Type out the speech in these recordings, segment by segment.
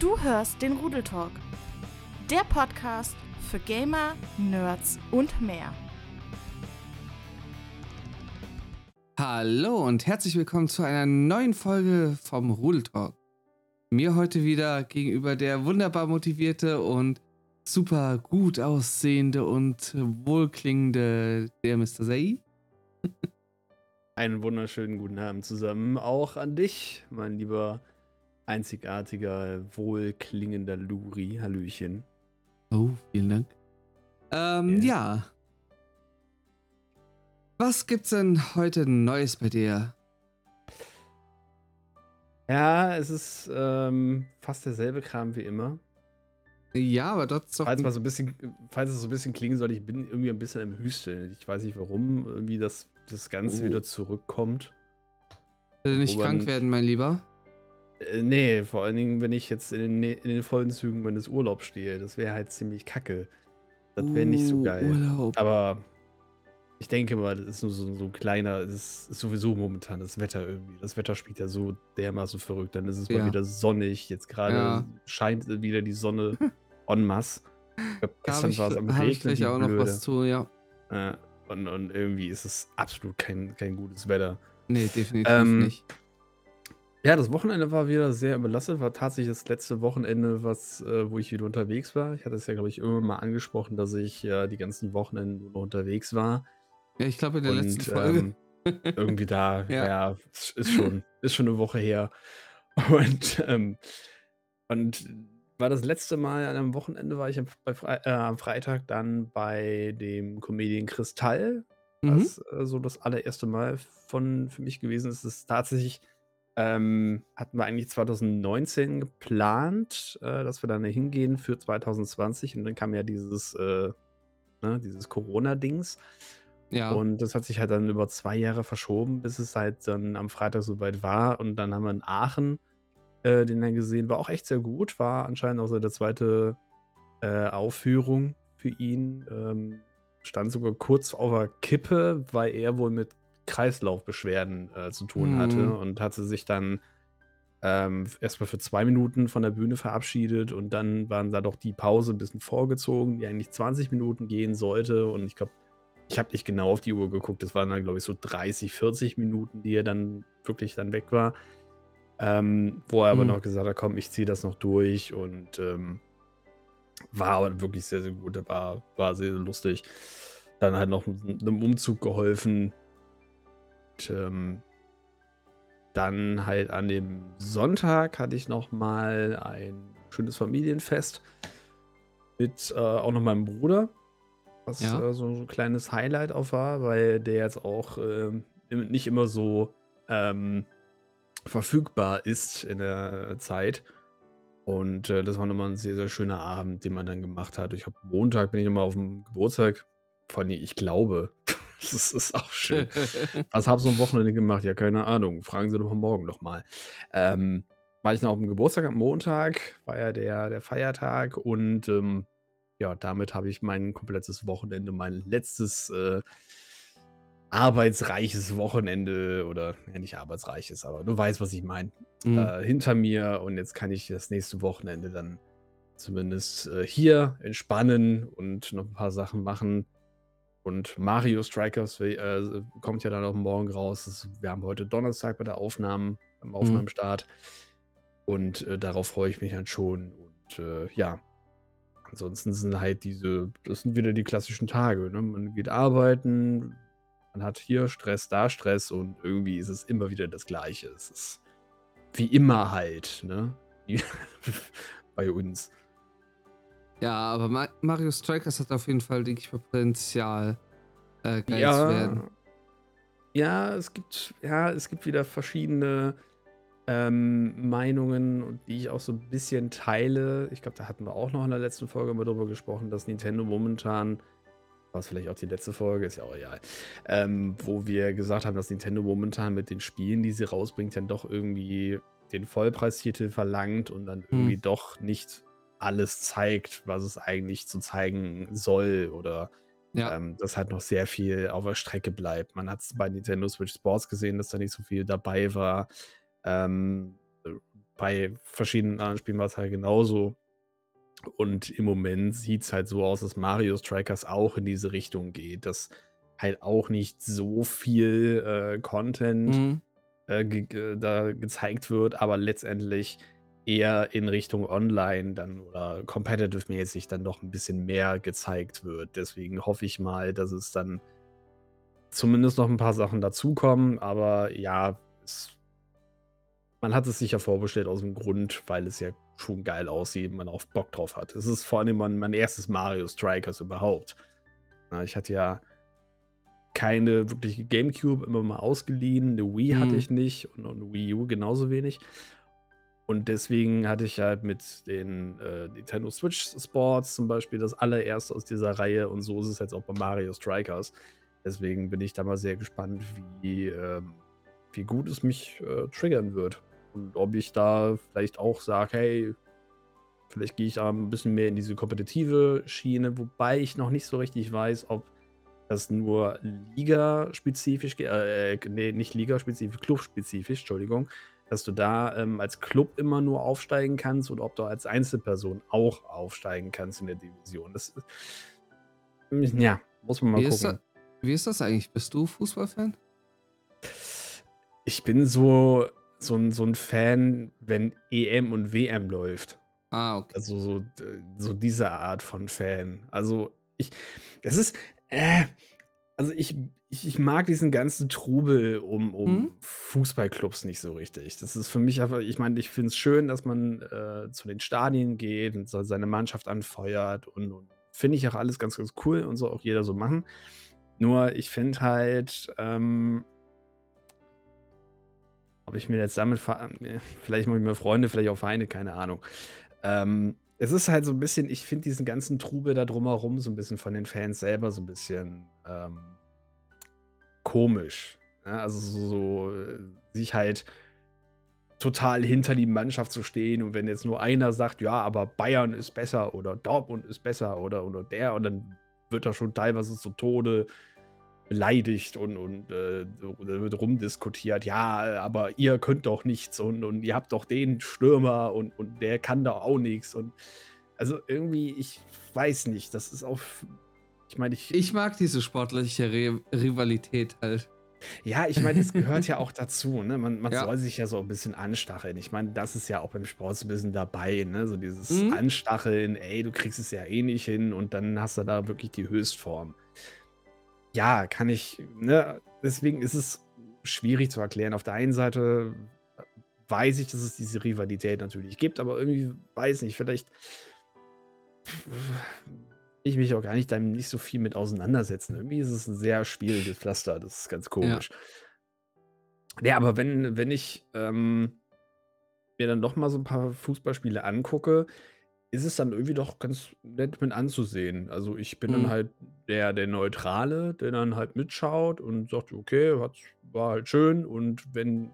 Du hörst den Rudeltalk, der Podcast für Gamer, Nerds und mehr. Hallo und herzlich willkommen zu einer neuen Folge vom Rudeltalk. Mir heute wieder gegenüber der wunderbar motivierte und super gut aussehende und wohlklingende der Mr. Sei. Einen wunderschönen guten Abend zusammen, auch an dich, mein lieber einzigartiger, wohlklingender Luri. Hallöchen. Oh, vielen Dank. Ja. Was gibt's denn heute Neues bei dir? Ja, es ist fast derselbe Kram wie immer. Ja, aber das ist doch... Falls es so ein bisschen klingen soll, ich bin irgendwie ein bisschen im Hüsteln. Ich weiß nicht warum, irgendwie das Ganze wieder zurückkommt. Will nicht krank werden, mein Lieber? Nee, vor allen Dingen, wenn ich jetzt in den vollen Zügen meines Urlaubs stehe. Das wäre halt ziemlich kacke. Das wäre nicht so geil. Urlaub. Aber ich denke mal, das ist nur so ein kleiner, das ist sowieso momentan das Wetter irgendwie. Das Wetter spielt ja so dermaßen verrückt. Dann ist es mal wieder sonnig. Jetzt gerade scheint wieder die Sonne en masse. Gestern war es am Regnen. Ich vielleicht auch noch was zu, ja. Und irgendwie ist es absolut kein gutes Wetter. Nee, definitiv nicht. Ja, das Wochenende war wieder sehr überlastet, war tatsächlich das letzte Wochenende, wo ich wieder unterwegs war. Ich hatte es ja, glaube ich, immer mal angesprochen, dass ich die ganzen Wochenenden unterwegs war. Ja, ich glaube in der letzten Folge. Irgendwie da, ja, ist schon eine Woche her. Und war das letzte Mal an einem Wochenende, war ich am Freitag dann bei dem Comedian Kristall, was so das allererste Mal für mich gewesen ist. Es ist tatsächlich... hatten wir eigentlich 2019 geplant, dass wir dann hingehen für 2020 und dann kam ja dieses Corona-Dings. Ja. Und das hat sich halt dann über 2 Jahre verschoben, bis es halt dann am Freitag soweit war und dann haben wir in Aachen den dann gesehen, war auch echt sehr gut, war anscheinend auch so der zweite Aufführung für ihn, stand sogar kurz auf der Kippe, weil er wohl mit Kreislaufbeschwerden zu tun hatte und hat sie sich dann erstmal für 2 Minuten von der Bühne verabschiedet und dann waren da doch die Pause ein bisschen vorgezogen, die eigentlich 20 Minuten gehen sollte und ich glaube, ich habe nicht genau auf die Uhr geguckt, das waren dann glaube ich so 30, 40 Minuten, die er dann wirklich dann weg war, wo er aber noch gesagt hat, komm, ich ziehe das noch durch und war aber wirklich sehr, sehr gut, war sehr, sehr lustig. Dann halt noch mit einem Umzug geholfen. Und, dann halt an dem Sonntag hatte ich nochmal ein schönes Familienfest mit auch noch meinem Bruder, was so ein kleines Highlight auch war, weil der jetzt auch nicht immer so verfügbar ist in der Zeit. Und das war nochmal ein sehr, sehr schöner Abend, den man dann gemacht hat. Ich habe Montag bin ich nochmal auf dem Geburtstag von ich glaube. Das ist auch schön. Was habe ich so am Wochenende gemacht? Ja, keine Ahnung. Fragen Sie doch morgen nochmal. War ich noch auf dem Geburtstag am Montag, war ja der Feiertag und damit habe ich mein komplettes Wochenende, mein letztes arbeitsreiches Wochenende oder ja, nicht arbeitsreiches, aber du weißt, was ich meine, hinter mir und jetzt kann ich das nächste Wochenende dann zumindest hier entspannen und noch ein paar Sachen machen. Und Mario Strikers kommt ja dann auch morgen raus. Wir haben heute Donnerstag bei der Aufnahme, beim Aufnahmestart. Und darauf freue ich mich dann schon. Und ansonsten sind halt das sind wieder die klassischen Tage. Ne? Man geht arbeiten, man hat hier Stress, da Stress und irgendwie ist es immer wieder das Gleiche. Es ist wie immer halt, ne? Bei uns. Ja, aber Mario Strikers hat auf jeden Fall, denke ich, Potenzial, geil zu werden. Ja, es gibt wieder verschiedene Meinungen, und die ich auch so ein bisschen teile. Ich glaube, da hatten wir auch noch in der letzten Folge mal drüber gesprochen, dass Nintendo momentan, was vielleicht auch die letzte Folge, ist ja auch egal, wo wir gesagt haben, dass Nintendo momentan mit den Spielen, die sie rausbringt, dann doch irgendwie den Vollpreistitel verlangt und dann irgendwie doch nicht alles zeigt, was es eigentlich zu zeigen soll oder dass halt noch sehr viel auf der Strecke bleibt. Man hat es bei Nintendo Switch Sports gesehen, dass da nicht so viel dabei war. bei verschiedenen anderen Spielen war es halt genauso. Und im Moment sieht es halt so aus, dass Mario Strikers auch in diese Richtung geht, dass halt auch nicht so viel Content da gezeigt wird, aber letztendlich eher in Richtung Online dann oder Competitive-mäßig dann noch ein bisschen mehr gezeigt wird. Deswegen hoffe ich mal, dass es dann zumindest noch ein paar Sachen dazukommen, aber ja, man hat es sicher vorbestellt aus dem Grund, weil es ja schon geil aussieht, man auch Bock drauf hat. Es ist vor allem mein erstes Mario Strikers überhaupt. Na, ich hatte ja keine wirkliche Gamecube, immer mal ausgeliehen, eine Wii hatte ich nicht und Wii U genauso wenig. Und deswegen hatte ich halt mit den Nintendo Switch Sports zum Beispiel das allererste aus dieser Reihe und so ist es jetzt auch bei Mario Strikers. Deswegen bin ich da mal sehr gespannt, wie gut es mich triggern wird. Und ob ich da vielleicht auch sage, hey, vielleicht gehe ich da ein bisschen mehr in diese kompetitive Schiene, wobei ich noch nicht so richtig weiß, ob das nur ligaspezifisch, nee, nicht ligaspezifisch, clubspezifisch, Entschuldigung, dass du da als Club immer nur aufsteigen kannst oder ob du als Einzelperson auch aufsteigen kannst in der Division. Das ja, muss man mal gucken. Wie ist das eigentlich? Bist du Fußballfan? Ich bin so ein Fan, wenn EM und WM läuft. Ah, okay. Also so diese Art von Fan. Also ich mag diesen ganzen Trubel um Fußballclubs nicht so richtig. Das ist für mich einfach, ich meine, ich finde es schön, dass man zu den Stadien geht und seine Mannschaft anfeuert und finde ich auch alles ganz, ganz cool und soll auch jeder so machen. Nur ich finde halt, ob ich mir jetzt damit, vielleicht mache ich mir Freunde, vielleicht auch Feinde, keine Ahnung. Es ist halt so ein bisschen, ich finde diesen ganzen Trubel da drumherum so ein bisschen von den Fans selber so ein bisschen komisch. Ja, also so sich halt total hinter die Mannschaft zu stehen und wenn jetzt nur einer sagt, ja, aber Bayern ist besser oder Dortmund ist besser oder der und dann wird da schon teilweise zu Tode beleidigt und wird rumdiskutiert. Ja, aber ihr könnt doch nichts und ihr habt doch den Stürmer und der kann doch auch nichts. Und also irgendwie, ich weiß nicht, das ist auch. Ich meine, ich mag diese sportliche Rivalität halt. Ja, ich meine, das gehört ja auch dazu. Ne? Man soll sich ja so ein bisschen anstacheln. Ich meine, das ist ja auch beim Sport so ein bisschen dabei. Ne? So dieses Anstacheln, ey, du kriegst es ja eh nicht hin und dann hast du da wirklich die Höchstform. Ja, kann ich, ne? Deswegen ist es schwierig zu erklären. Auf der einen Seite weiß ich, dass es diese Rivalität natürlich gibt, aber irgendwie weiß nicht, vielleicht ich mich auch gar nicht damit nicht so viel mit auseinandersetzen. Irgendwie ist es ein sehr schwieriges Pflaster, das ist ganz komisch. Ja, aber wenn ich mir dann doch mal so ein paar Fußballspiele angucke, ist es dann irgendwie doch ganz nett mit anzusehen. Also ich bin dann halt der Neutrale, der dann halt mitschaut und sagt, okay, war halt schön und wenn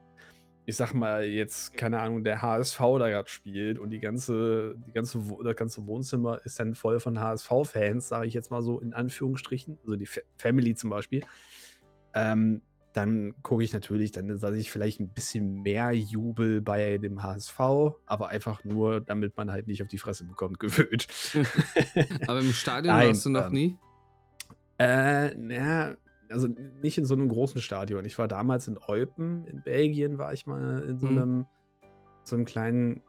ich sag mal jetzt, keine Ahnung, der HSV da gerade spielt und das ganze Wohnzimmer ist dann voll von HSV-Fans, sage ich jetzt mal so in Anführungsstrichen, also die Family zum Beispiel, dann gucke ich natürlich, dann sage ich vielleicht ein bisschen mehr Jubel bei dem HSV, aber einfach nur, damit man halt nicht auf die Fresse bekommt, gewöhnt. Aber im Stadion warst du noch nie? Naja, also nicht in so einem großen Stadion. Ich war damals in Eupen, in Belgien war ich mal in so einem kleinen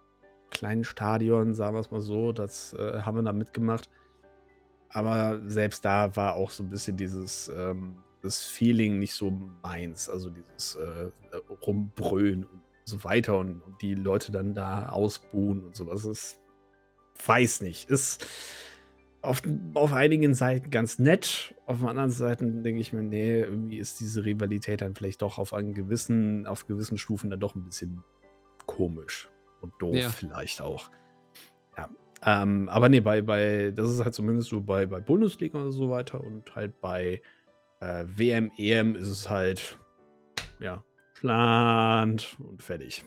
Stadion, sagen wir es mal so, das haben wir da mitgemacht. Aber selbst da war auch so ein bisschen dieses das Feeling nicht so meins, also dieses Rumbrüllen und so weiter und die Leute dann da ausbuhen und sowas. Ist, weiß nicht, ist auf einigen Seiten ganz nett, auf anderen Seiten denke ich mir, nee, irgendwie ist diese Rivalität dann vielleicht doch auf gewissen Stufen dann doch ein bisschen komisch und doof vielleicht auch. Ja, aber nee, das ist halt zumindest so bei Bundesliga oder so weiter und halt bei WM, EM ist es halt ja, Land und fertig.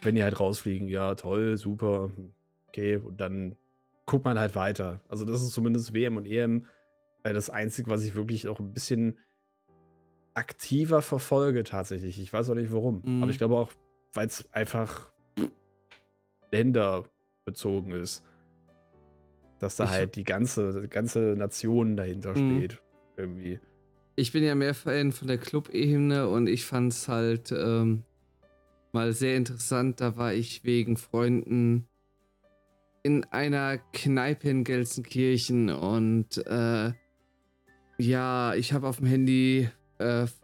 Wenn die halt rausfliegen, ja, toll, super, okay, und dann guckt man halt weiter. Also das ist zumindest WM und EM das Einzige, was ich wirklich auch ein bisschen aktiver verfolge tatsächlich. Ich weiß auch nicht warum, aber ich glaube auch, weil es einfach länderbezogen ist. Dass da halt die ganze Nation dahinter steht. Irgendwie. Ich bin ja mehr Fan von der Club-Ebene und ich fand es halt mal sehr interessant. Da war ich wegen Freunden in einer Kneipe in Gelsenkirchen und ja, ich habe auf dem Handy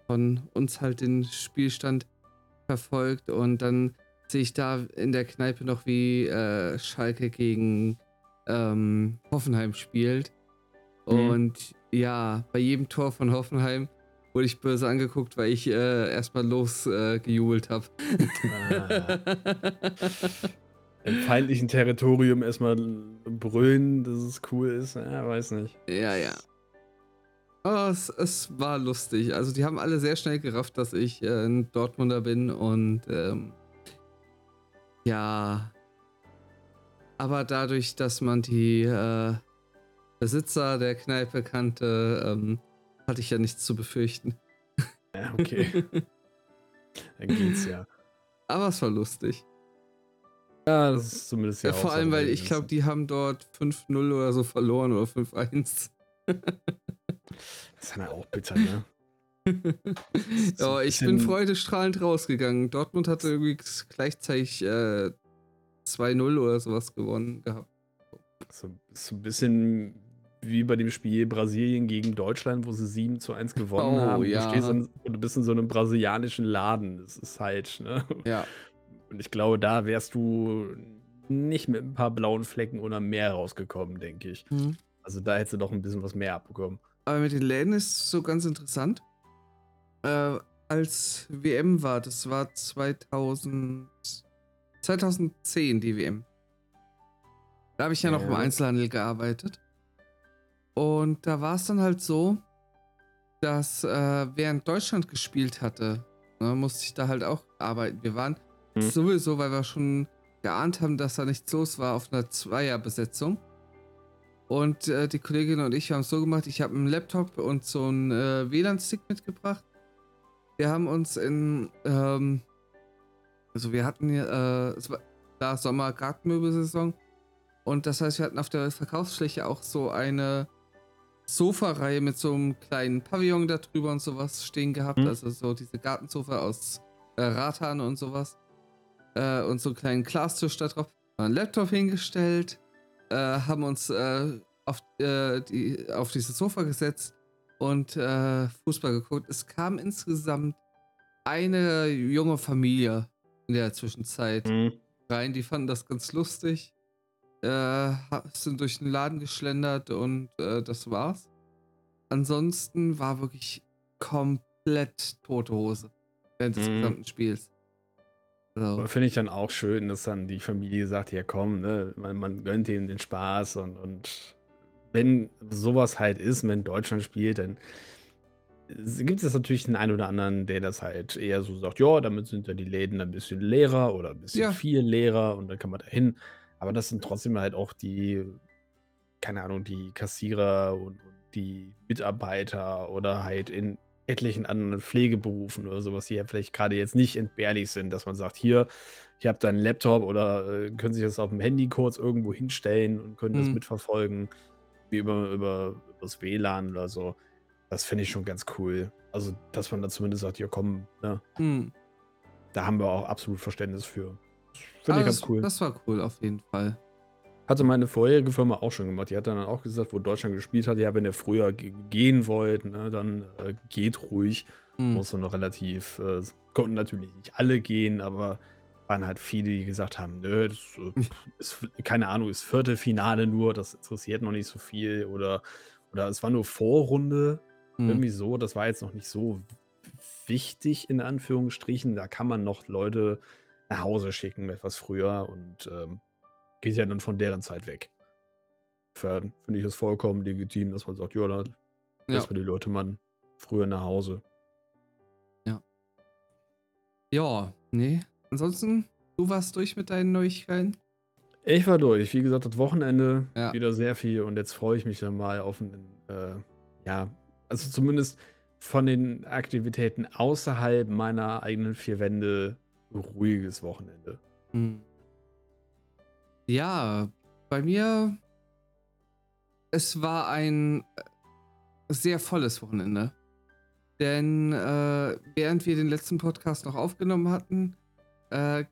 von uns halt den Spielstand verfolgt und dann sehe ich da in der Kneipe noch, wie Schalke gegen Hoffenheim spielt. Und ja, bei jedem Tor von Hoffenheim wurde ich böse angeguckt, weil ich erstmal losgejubelt habe. Im feindlichen Territorium erstmal brüllen, dass es cool ist. Ja, weiß nicht. Ja, ja. Aber es war lustig. Also die haben alle sehr schnell gerafft, dass ich ein Dortmunder bin und ja. Aber dadurch, dass man die Besitzer der Kneipe kannte, hatte ich ja nichts zu befürchten. Ja, okay. Dann geht's ja. Aber es war lustig. Ja, das ist zumindest ja auch vor allem, weil ich glaube, die haben dort 5-0 oder so verloren oder 5-1. Das ist ja auch bitter, ne? So ja, ich bin freudestrahlend rausgegangen. Dortmund hatte irgendwie gleichzeitig 2-0 oder sowas gewonnen gehabt. So ein bisschen wie bei dem Spiel Brasilien gegen Deutschland, wo sie 7-1 gewonnen haben. Ja. Du stehst und du bist in so einem brasilianischen Laden. Das ist halt, ne? Ja. Und ich glaube, da wärst du nicht mit ein paar blauen Flecken oder mehr rausgekommen, denke ich. Mhm. Also da hättest du doch ein bisschen was mehr abbekommen. Aber mit den Läden ist es so ganz interessant. Als WM war, das war 2010 die WM. Da habe ich ja noch im Einzelhandel gearbeitet. Und da war es dann halt so, dass während Deutschland gespielt hatte, ne, musste ich da halt auch arbeiten. Wir waren sowieso, weil wir schon geahnt haben, dass da nichts los war, auf einer Zweierbesetzung. Und die Kollegin und ich haben es so gemacht, ich habe einen Laptop und so einen WLAN-Stick mitgebracht. Wir haben uns in, also wir hatten es war da Sommer-Gartenmöbelsaison und das heißt, wir hatten auf der Verkaufsfläche auch so eine Sofareihe mit so einem kleinen Pavillon da drüber und sowas stehen gehabt, also so diese Gartensofa aus Rattan und sowas und so einen kleinen Glastisch da drauf. Wir haben einen Laptop hingestellt. Haben uns auf dieses Sofa gesetzt und Fußball geguckt. Es kam insgesamt eine junge Familie in der Zwischenzeit rein. Die fanden das ganz lustig, sind durch den Laden geschlendert und das war's. Ansonsten war wirklich komplett tote Hose während des gesamten Spiels. So. Finde ich dann auch schön, dass dann die Familie sagt, ja komm, ne, man gönnt ihnen den Spaß und wenn sowas halt ist, wenn Deutschland spielt, dann gibt es natürlich den einen oder anderen, der das halt eher so sagt, ja, damit sind ja die Läden ein bisschen leerer oder ein bisschen viel leerer und dann kann man da hin, aber das sind trotzdem halt auch die, keine Ahnung, die Kassierer und die Mitarbeiter oder halt in etlichen anderen Pflegeberufen oder sowas, die ja vielleicht gerade jetzt nicht entbehrlich sind, dass man sagt, hier, ich habe da einen Laptop oder können sich das auf dem Handy kurz irgendwo hinstellen und können das mitverfolgen, wie über das WLAN oder so. Das finde ich schon ganz cool. Also, dass man da zumindest sagt, ja komm, ne? Da haben wir auch absolut Verständnis für. Finde ich ganz cool. Das war cool, auf jeden Fall. Hatte meine vorherige Firma auch schon gemacht. Die hat dann auch gesagt, wo Deutschland gespielt hat, ja, wenn ihr früher gehen wollt, ne, dann geht ruhig. Muss noch relativ, konnten natürlich nicht alle gehen, aber waren halt viele, die gesagt haben, nö, das ist, keine Ahnung, ist Viertelfinale nur, das interessiert noch nicht so viel oder es war nur Vorrunde, irgendwie so, das war jetzt noch nicht so wichtig, in Anführungsstrichen, da kann man noch Leute nach Hause schicken, etwas früher und geht ja dann von deren Zeit weg. Finde ich das vollkommen legitim, dass man sagt, ja, dann lassen wir die Leute mal früher nach Hause. Ja. Ja, nee. Ansonsten, du warst durch mit deinen Neuigkeiten? Ich war durch. Wie gesagt, das Wochenende wieder sehr viel und jetzt freue ich mich dann mal auf einen, also zumindest von den Aktivitäten außerhalb meiner eigenen vier Wände ruhiges Wochenende. Ja, bei mir, es war ein sehr volles Wochenende. Denn während wir den letzten Podcast noch aufgenommen hatten,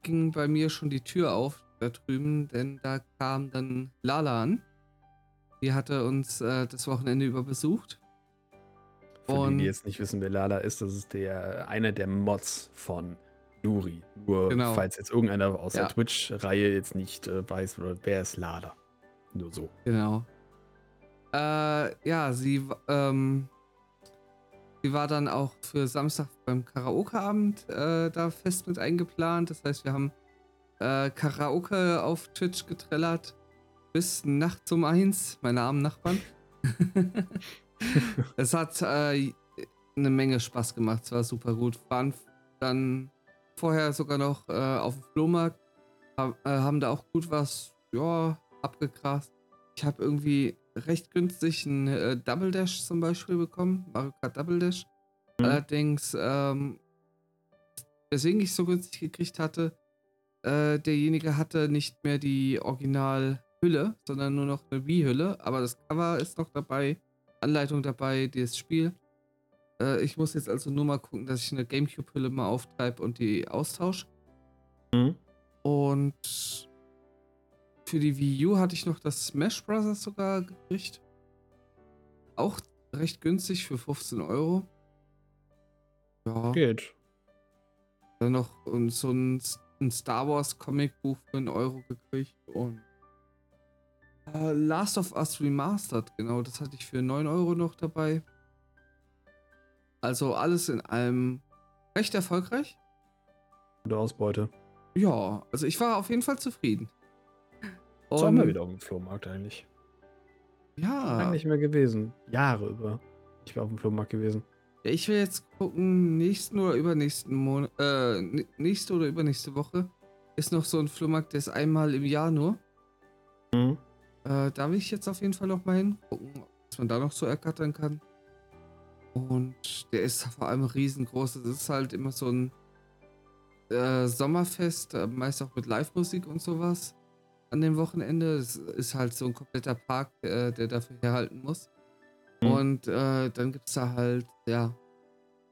ging bei mir schon die Tür auf da drüben, denn da kam dann Lala an. Die hatte uns das Wochenende über besucht. Für die, die jetzt nicht wissen, wer Lala ist, das ist einer der Mods von Nuri. Nur genau. Falls jetzt irgendeiner aus der Twitch-Reihe jetzt nicht weiß, wer ist Lala. Nur so. Genau. Ja, sie war dann auch für Samstag beim Karaoke-Abend da fest mit eingeplant. Das heißt, wir haben Karaoke auf Twitch getrellert bis nachts um 1. Meine armen Nachbarn. Es hat eine Menge Spaß gemacht. Es war super gut. Wir waren dann vorher sogar noch auf dem Flohmarkt. Haben da auch gut was abgegrast. Ich habe irgendwie recht günstig einen Double Dash zum Beispiel bekommen. Mario Kart Double Dash. Allerdings, weswegen ich es so günstig gekriegt hatte, derjenige hatte nicht mehr die Originalhülle, sondern nur noch eine Wii-Hülle. Aber das Cover ist noch dabei. Anleitung dabei, das Spiel. Ich muss jetzt also nur mal gucken, dass ich eine Gamecube-Hülle mal auftreibe und die austausche. Und für die Wii U hatte ich noch das Smash Brothers sogar gekriegt. Auch recht günstig für 15€. Ja. Geht. Dann noch so ein Star Wars Comicbuch für 1€ gekriegt und Last of Us Remastered, genau, das hatte ich für 9€ noch dabei. Also alles in allem recht erfolgreich. Gute Ausbeute. Ja, also ich war auf jeden Fall zufrieden. Und sollen wir wieder auf dem Flohmarkt eigentlich? Ja. Lange nicht mehr gewesen. Jahre über. Ich war auf dem Flohmarkt gewesen. Ja, ich will jetzt gucken, nächste oder übernächste Woche ist noch so ein Flohmarkt, der ist einmal im Jahr nur. Da will ich jetzt auf jeden Fall noch mal hingucken, was man da noch so ergattern kann. Und der ist vor allem riesengroß. Es ist halt immer so ein Sommerfest, meist auch mit Live-Musik und sowas an dem Wochenende. Es ist halt so ein kompletter Park, der dafür herhalten muss. Und dann gibt es da halt,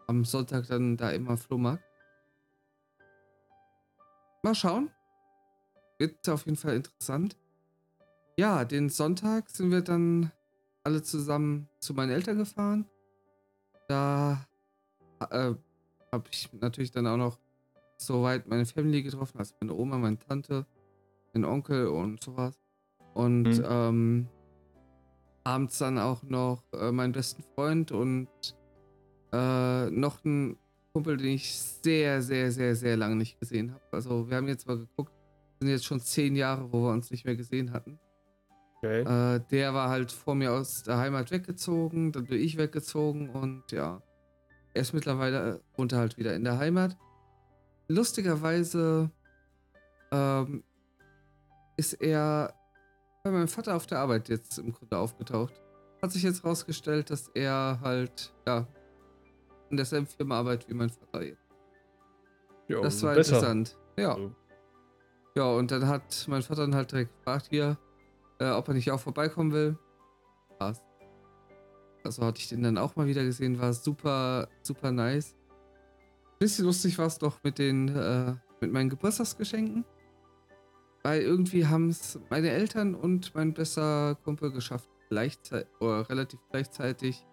am Sonntag dann da immer Flohmarkt. Mal schauen. Wird auf jeden Fall interessant. Ja, den Sonntag sind wir dann alle zusammen zu meinen Eltern gefahren. Da habe ich natürlich dann auch noch soweit meine Family getroffen, also meine Oma, meine Tante, meinen Onkel und sowas. Und abends dann auch noch meinen besten Freund und noch einen Kumpel, den ich sehr, sehr, sehr, sehr lange nicht gesehen habe. Also wir haben jetzt mal geguckt, sind jetzt schon 10 Jahre, wo wir uns nicht mehr gesehen hatten. Okay. Der war halt vor mir aus der Heimat weggezogen, dann bin ich weggezogen und er ist mittlerweile runter halt wieder in der Heimat. Lustigerweise ist er bei meinem Vater auf der Arbeit jetzt im Grunde aufgetaucht. Hat sich jetzt rausgestellt, dass er halt in derselben Firma arbeitet wie mein Vater jetzt. Ja, das war besser. Interessant. Ja. Also. Ja, und dann hat mein Vater dann halt direkt gefragt hier, ob er nicht auch vorbeikommen will. Passt. Also hatte ich den dann auch mal wieder gesehen, war super, super nice. Bisschen lustig war es doch mit meinen Geburtstagsgeschenken. Weil irgendwie haben es meine Eltern und mein bester Kumpel geschafft, relativ gleichzeitig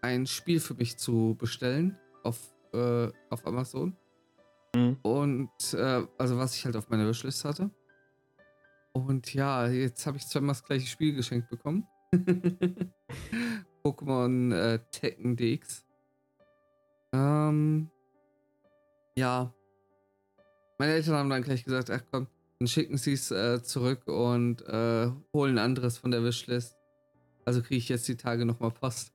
ein Spiel für mich zu bestellen auf Amazon. Und also was ich halt auf meiner Wishlist hatte. Und jetzt habe ich zweimal das gleiche Spiel geschenkt bekommen. Pokémon Tekken DX. Meine Eltern haben dann gleich gesagt, ach komm, dann schicken sie es zurück und holen anderes von der Wishlist. Also kriege ich jetzt die Tage nochmal Post.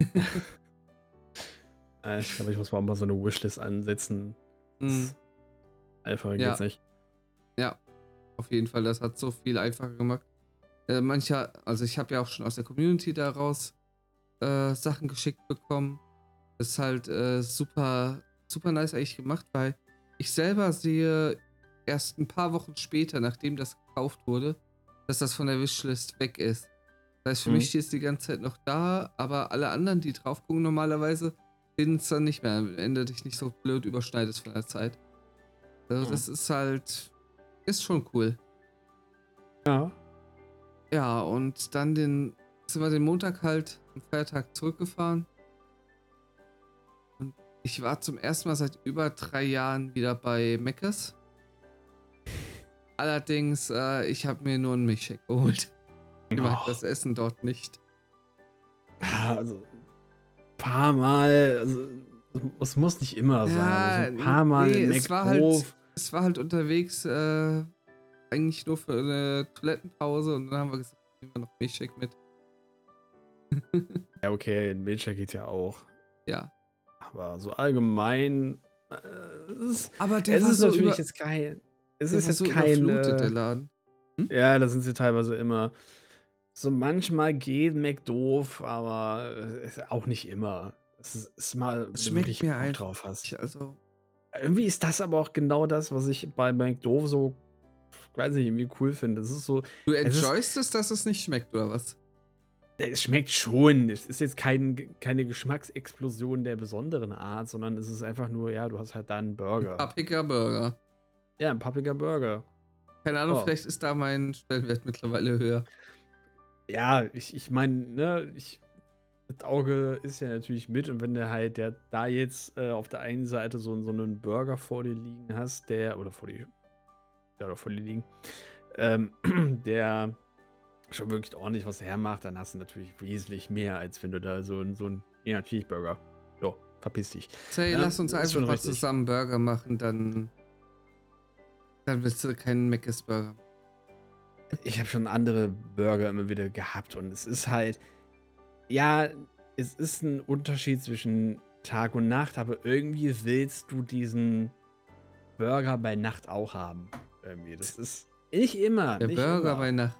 Ich glaube, ich muss mal so eine Wishlist ansetzen. Einfacher geht's nicht. Ja. Auf jeden Fall, das hat so viel einfacher gemacht. Also ich habe ja auch schon aus der Community daraus Sachen geschickt bekommen. Das ist halt super super nice eigentlich gemacht, weil ich selber sehe erst ein paar Wochen später, nachdem das gekauft wurde, dass das von der Wishlist weg ist. Das heißt, für mich steht es die ganze Zeit noch da, aber alle anderen, die drauf gucken normalerweise, sehen es dann nicht mehr. Am Ende dich nicht so blöd überschneidest von der Zeit. Also das ist halt, ist schon cool. Ja. Ja, und dann sind wir den Montag halt am Feiertag zurückgefahren. Und ich war zum ersten Mal seit über 3 Jahren wieder bei Meckes. Allerdings, ich habe mir nur einen Milchshake geholt. Ich mag das Essen dort nicht. Also, ein paar Mal, also, es muss nicht immer sein. Also, ein paar Mal in Meckes. Es war halt unterwegs, eigentlich nur für eine Toilettenpause und dann haben wir gesagt, nehmen wir noch Milchshake mit. Ja, okay, ein Milchshake geht ja auch. Ja. Aber so allgemein, der ist jetzt kein Laden. Hm? Ja, da sind sie teilweise immer. So manchmal geht Mac doof, aber auch nicht immer. Es ist mal, wenn du dich gut drauf hast. Also irgendwie ist das aber auch genau das, was ich bei Mac doof so, weiß nicht, irgendwie cool finde. Es ist so. Du enjoyst es, dass es nicht schmeckt, oder was? Es schmeckt schon. Es ist jetzt keine Geschmacksexplosion der besonderen Art, sondern es ist einfach nur, ja, du hast halt da einen Burger. Ein pappiger Burger. Ja, ein pappiger Burger. Keine Ahnung, Vielleicht ist da mein Stellenwert mittlerweile höher. Ja, ich meine, ne, das Auge ist ja natürlich mit, und wenn du halt da jetzt auf der einen Seite so einen Burger vor dir liegen hast, der schon wirklich ordentlich was hermacht, dann hast du natürlich wesentlich mehr, als wenn du da so einen Cheeseburger. So, verpiss dich. Hey, lass uns einfach mal zusammen Burger machen, dann willst du keinen Meckes Burger. Ich habe schon andere Burger immer wieder gehabt, und es ist halt, ja, es ist ein Unterschied zwischen Tag und Nacht, aber irgendwie willst du diesen Burger bei Nacht auch haben. Irgendwie, das ist nicht immer. Der nicht Burger immer. Bei Nacht.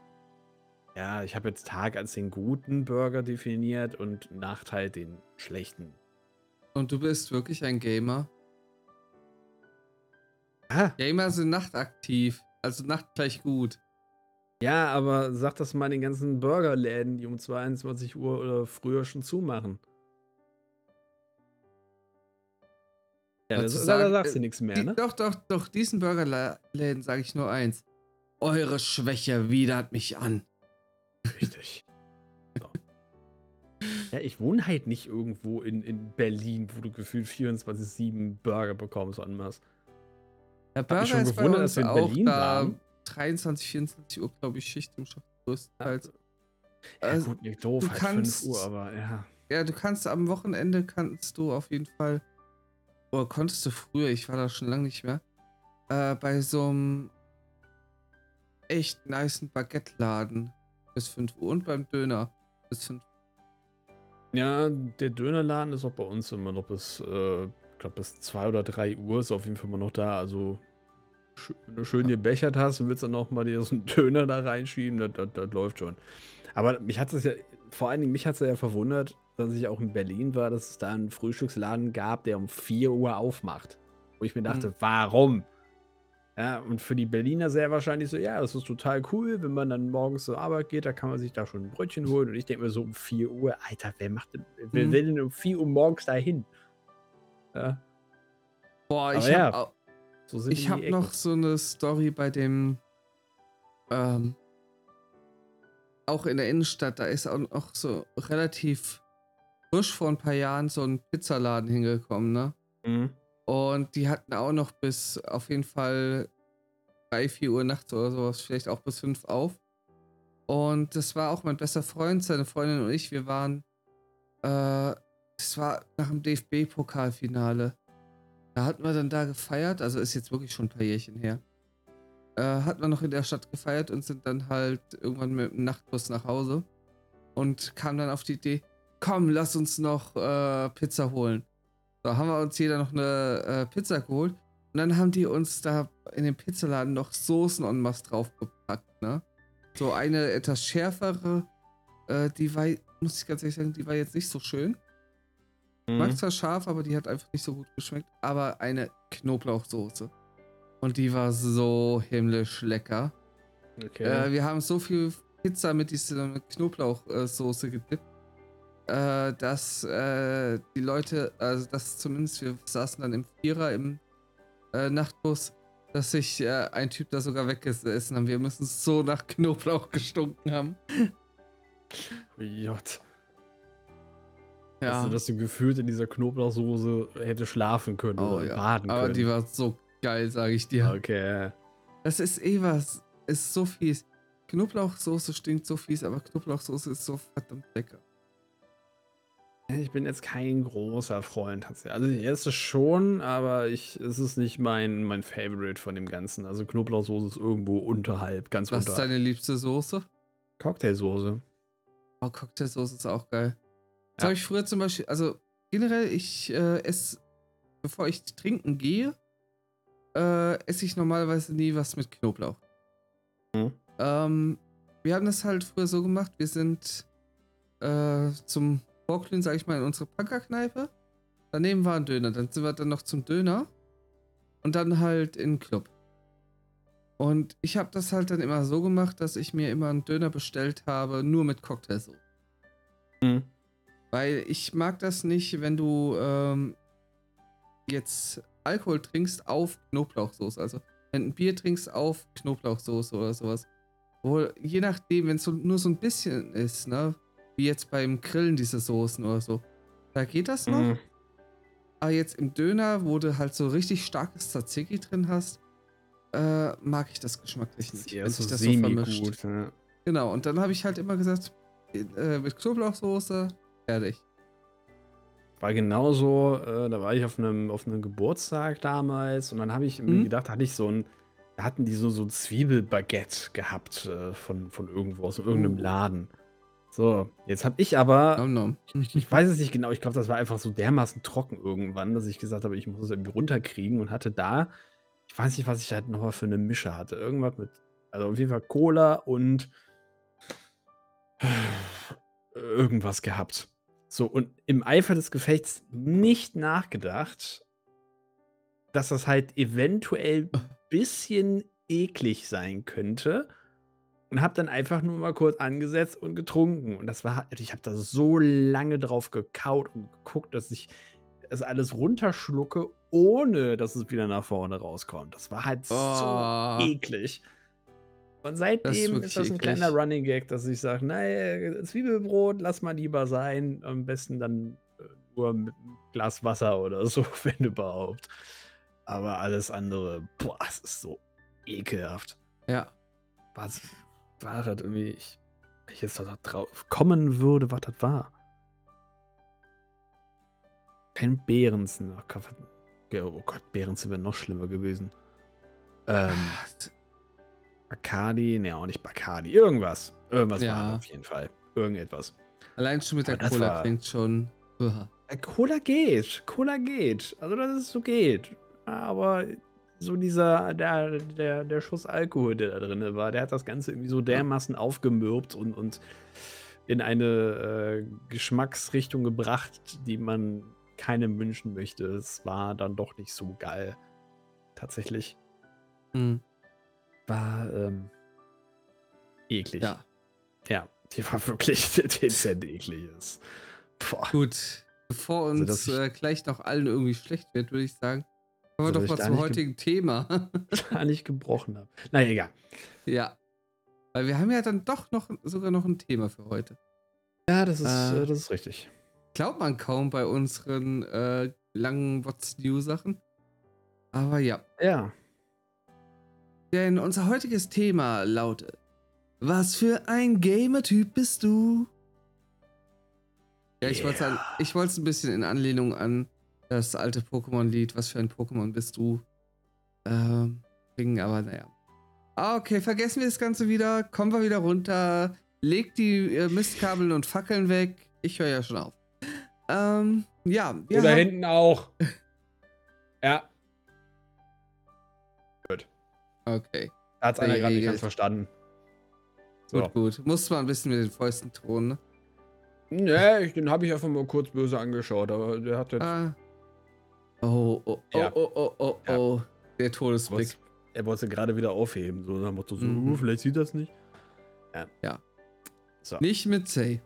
Ja, ich habe jetzt Tag als den guten Burger definiert und Nacht halt den schlechten. Und du bist wirklich ein Gamer? Ah. Gamer sind nachtaktiv, also Nacht gleich gut. Ja, aber sag das mal den ganzen Burgerläden, die um 22 Uhr oder früher schon zumachen. Ja, da sagst du nichts mehr, ne? Doch, diesen Burgerläden sage ich nur eins. Eure Schwäche widert mich an. Richtig. So. Ja, ich wohne halt nicht irgendwo in Berlin, wo du gefühlt 24/7 Burger bekommst und was. Der Burger schon ist gewundert, bei uns dass wir in auch Berlin da waren. 23, 24 Uhr, glaube ich, Schicht im Schacht größtenteils. Ja, gut, nicht doof, halt 5 Uhr, aber ja. Ja, du kannst am Wochenende, auf jeden Fall, oder konntest du früher, ich war da schon lange nicht mehr, bei so einem echt nicen Baguette-Laden bis 5 Uhr und beim Döner bis 5 Uhr. Ja, der Dönerladen ist auch bei uns immer noch bis, ich glaube, bis 2 oder 3 Uhr ist auf jeden Fall immer noch da, also wenn du schön gebechert hast und willst dann nochmal dir so einen Döner da reinschieben, das läuft schon. Aber vor allen Dingen mich hat es ja verwundert, dass ich auch in Berlin war, dass es da einen Frühstücksladen gab, der um 4 Uhr aufmacht. Wo ich mir dachte, warum? Ja, und für die Berliner sehr wahrscheinlich so, ja, das ist total cool, wenn man dann morgens zur Arbeit geht, da kann man sich da schon ein Brötchen holen. Und ich denke mir so, um 4 Uhr, Alter, wer will denn um 4 Uhr morgens da hin? Ja. Boah, ich habe noch so eine Story bei dem, auch in der Innenstadt, da ist auch noch so relativ frisch vor ein paar Jahren so ein Pizzaladen hingekommen, ne? Mhm. Und die hatten auch noch bis auf jeden Fall 3, 4 Uhr nachts oder sowas, vielleicht auch bis 5 auf. Und das war auch mein bester Freund, seine Freundin und ich, wir waren, das war nach dem DFB-Pokalfinale. Da hatten wir dann da gefeiert, also ist jetzt wirklich schon ein paar Jährchen her. Hatten wir noch in der Stadt gefeiert und sind dann halt irgendwann mit dem Nachtbus nach Hause. Und kamen dann auf die Idee, komm, lass uns noch Pizza holen. So, haben wir uns jeder noch eine Pizza geholt. Und dann haben die uns da in dem Pizzaladen noch Soßen en masse draufgepackt, ne? So eine etwas schärfere, die war, muss ich ganz ehrlich sagen, die war jetzt nicht so schön. Ich mag zwar scharf, aber die hat einfach nicht so gut geschmeckt. Aber eine Knoblauchsoße. Und die war so himmlisch lecker. Okay. Wir haben so viel Pizza mit dieser Knoblauchsoße gedippt, dass die Leute, also dass zumindest wir saßen dann im Vierer im Nachtbus, dass sich ein Typ da sogar weggesessen haben. Wir müssen so nach Knoblauch gestunken haben. Jott. Ja. Also, dass du gefühlt in dieser Knoblauchsoße hätte schlafen können oder baden können. Aber die war so geil, sage ich dir. Okay. Das ist eh was, ist so fies. Knoblauchsoße stinkt so fies, aber Knoblauchsoße ist so verdammt lecker. Ich bin jetzt kein großer Freund. Also ich esse schon, aber es ist nicht mein Favorite von dem Ganzen. Also Knoblauchsoße ist irgendwo unterhalb, ganz unterhalb. Was ist deine liebste Soße? Cocktailsoße. Oh, Cocktailsoße ist auch geil. Das habe ich früher zum Beispiel, also generell, ich esse, bevor ich trinken gehe, esse ich normalerweise nie was mit Knoblauch. Hm. Wir haben das halt früher so gemacht, wir sind zum Brooklyn, sag ich mal, in unsere Punkerkneipe. Daneben war ein Döner, dann sind wir dann noch zum Döner und dann halt in den Club. Und ich habe das halt dann immer so gemacht, dass ich mir immer einen Döner bestellt habe, nur mit Cocktailsoße. Mhm. Weil ich mag das nicht, wenn du jetzt Alkohol trinkst auf Knoblauchsoße. Also wenn du ein Bier trinkst auf Knoblauchsoße oder sowas. Obwohl, je nachdem, wenn es nur so ein bisschen ist, ne? Wie jetzt beim Grillen diese Soßen oder so. Da geht das noch. Mhm. Aber jetzt im Döner, wo du halt so richtig starkes Tzatziki drin hast, mag ich das geschmacklich nicht. Wenn sich das so vermischt. Gut, ja. Genau, und dann habe ich halt immer gesagt, mit Knoblauchsoße, fertig. War genauso, da war ich auf einem Geburtstag damals und dann habe ich mir gedacht, da hatten die so ein Zwiebelbaguette gehabt von irgendwo aus irgendeinem Laden. So, jetzt habe ich aber, ich weiß es nicht genau, ich glaube, das war einfach so dermaßen trocken irgendwann, dass ich gesagt habe, ich muss es irgendwie runterkriegen und hatte da, ich weiß nicht, was ich da nochmal für eine Mische hatte. Irgendwas mit, also auf jeden Fall Cola und irgendwas gehabt. So, und im Eifer des Gefechts nicht nachgedacht, dass das halt eventuell ein bisschen eklig sein könnte. Und habe dann einfach nur mal kurz angesetzt und getrunken. Und das war, ich habe da so lange drauf gekaut und geguckt, dass ich das alles runterschlucke, ohne dass es wieder nach vorne rauskommt. Das war halt so eklig. Und seitdem ist das ein kleiner Running Gag, dass ich sage, naja, Zwiebelbrot, lass mal lieber sein. Am besten dann nur mit einem Glas Wasser oder so, wenn überhaupt. Aber alles andere, boah, es ist so ekelhaft. Ja. Was? War das irgendwie, wenn ich jetzt da drauf kommen würde, was das war. Kein Behrensen. Oh Gott, Behrensen wäre noch schlimmer gewesen. Bacardi, ne, auch nicht Bacardi. Irgendwas. Irgendwas war das auf jeden Fall. Irgendetwas. Allein schon mit der Cola klingt schon. Cola geht. Also das ist so geht. Aber so dieser, der Schuss Alkohol, der da drin war, der hat das Ganze irgendwie so dermaßen aufgemürbt und in eine Geschmacksrichtung gebracht, die man keinem wünschen möchte. Es war dann doch nicht so geil. Tatsächlich. War eklig. Ja, die war wirklich dezent eklig. Gut, bevor uns gleich noch allen irgendwie schlecht wird, würde ich sagen, kommen wir doch mal zum heutigen Thema. Da nicht gebrochen habe. Na egal. Ja. Weil wir haben ja dann doch sogar noch ein Thema für heute. Ja, das ist richtig. Glaubt man kaum bei unseren langen What's New Sachen. Aber ja. Ja. Denn unser heutiges Thema lautet: Was für ein Gamer-Typ bist du? Ja, ich wollte es ein bisschen in Anlehnung an das alte Pokémon-Lied, was für ein Pokémon bist du? Bringen, aber naja. Okay, vergessen wir das Ganze wieder. Kommen wir wieder runter. Legt die Mistkabel und Fackeln weg. Ich höre ja schon auf. Oder hinten auch. Ja. Gut. Okay. Da hat es einer gerade nicht ganz verstanden. So. Gut. Musste mal ein bisschen mit den Fäusten drohen, ne? Nee, den habe ich einfach mal kurz böse angeschaut, aber der hat jetzt... Oh, der Todesblick. Er wollte gerade wieder aufheben, so dann macht so, vielleicht sieht das nicht. Ja. So. Nicht mit Say.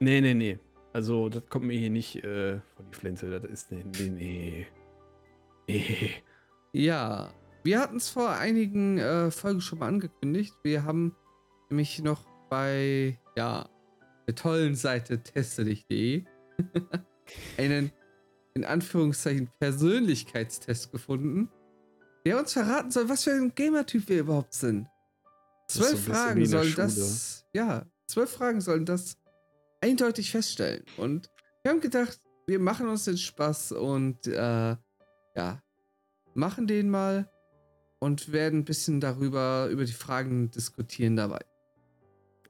Nee. Also, das kommt mir hier nicht vor die Flinte. Das ist nee. Ja, wir hatten es vor einigen Folgen schon mal angekündigt. Wir haben nämlich noch bei der tollen Seite testedich.de einen in Anführungszeichen Persönlichkeitstest gefunden, der uns verraten soll, was für ein Gamertyp wir überhaupt sind. 12 Fragen sollen das eindeutig feststellen. Und wir haben gedacht, wir machen uns den Spaß und machen den mal und werden ein bisschen über die Fragen diskutieren dabei.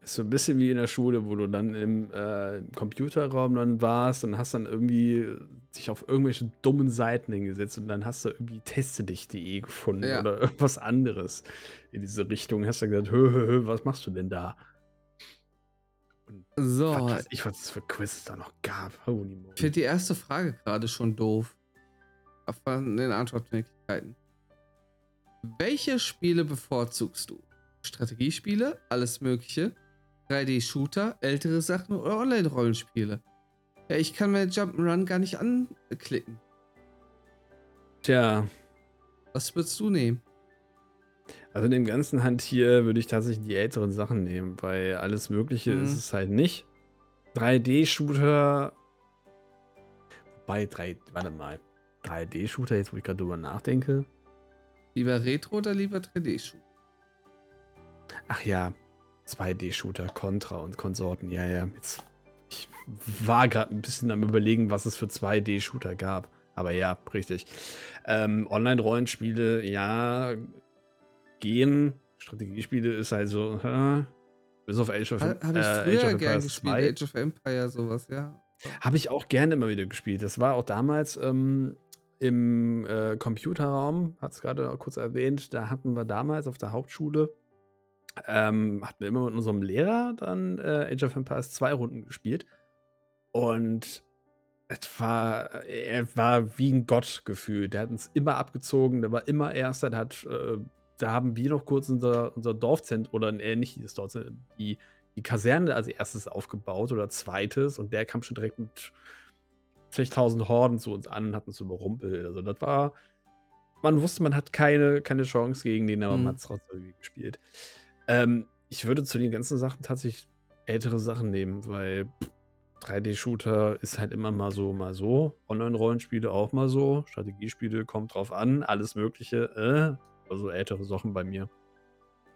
Ist so ein bisschen wie in der Schule, wo du dann im Computerraum dann warst und hast dann irgendwie sich auf irgendwelche dummen Seiten hingesetzt und dann hast du irgendwie testedich.de gefunden oder irgendwas anderes in diese Richtung. Hast dann gesagt, was machst du denn da? Und so. Was es für Quizzes da noch gab. Ich finde die erste Frage gerade schon doof. Aber in den Antwortmöglichkeiten. Welche Spiele bevorzugst du? Strategiespiele, alles Mögliche, 3D-Shooter, ältere Sachen oder Online-Rollenspiele. Ja, ich kann mir Jump'n'Run gar nicht anklicken. Tja. Was würdest du nehmen? Also in dem ganzen Hand hier würde ich tatsächlich die älteren Sachen nehmen, weil alles Mögliche ist es halt nicht. 3D-Shooter. Warte mal. 3D-Shooter, jetzt wo ich gerade drüber nachdenke. Lieber Retro oder lieber 3D-Shooter? Ach ja, 2D-Shooter, Contra und Konsorten, ja. Jetzt, ich war gerade ein bisschen am Überlegen, was es für 2D-Shooter gab. Aber ja, richtig. Online-Rollenspiele, ja, gehen. Strategiespiele ist halt so, bis auf Age of Empires. Habe ich früher gerne gespielt, Age of Empire, sowas, ja. Habe ich auch gerne immer wieder gespielt. Das war auch damals im Computerraum, hat es gerade kurz erwähnt, da hatten wir damals auf der Hauptschule hatten wir immer mit unserem Lehrer dann Age of Empires 2 Runden gespielt und er war wie ein Gott gefühlt. Der hat uns immer abgezogen, der war immer Erster, da haben wir noch kurz unser Dorfzentrum oder nicht das Dorfzentrum, die Kaserne als erstes aufgebaut oder zweites und der kam schon direkt mit 60.000 Horden zu uns an und hat uns überrumpelt. Also das war, man wusste, man hat keine Chance gegen den, aber man hat es trotzdem irgendwie gespielt. Ich würde zu den ganzen Sachen tatsächlich ältere Sachen nehmen, weil 3D-Shooter ist halt immer mal so, mal so. Online-Rollenspiele auch mal so. Strategiespiele kommt drauf an. Alles Mögliche. Also ältere Sachen bei mir.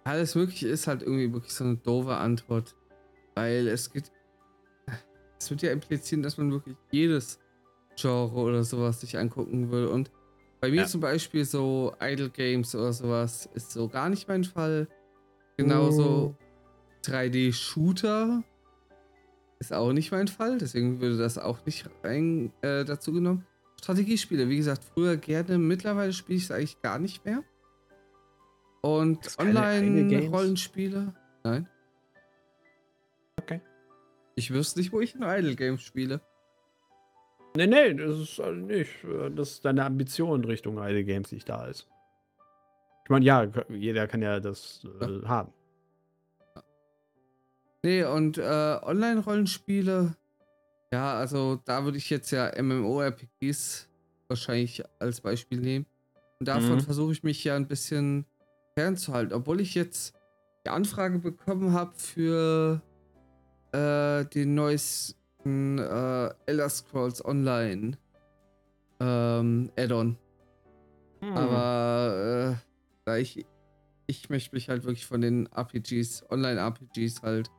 Alles Mögliche ist halt irgendwie wirklich so eine doofe Antwort. Weil es wird ja implizieren, dass man wirklich jedes Genre oder sowas sich angucken will. Und bei mir zum Beispiel so Idle Games oder sowas ist so gar nicht mein Fall. Genauso 3D-Shooter ist auch nicht mein Fall, deswegen würde das auch nicht rein dazu genommen. Strategiespiele, wie gesagt, früher gerne, mittlerweile spiele ich es eigentlich gar nicht mehr. Und Online-Rollenspiele, nein. Okay. Ich wüsste nicht, wo ich ein Idle Game spiele. Nee, das ist nicht. Das ist deine Ambition in Richtung Idle Games, die da ist. Ich meine, ja, jeder kann ja das haben. Nee, und Online-Rollenspiele, ja, also da würde ich jetzt ja MMORPGs wahrscheinlich als Beispiel nehmen. Und davon versuche ich mich ja ein bisschen fernzuhalten, obwohl ich jetzt die Anfrage bekommen habe für den neuesten Elder Scrolls Online Add-on. Aber da ich möchte mich halt wirklich von den RPGs, Online-RPGs halt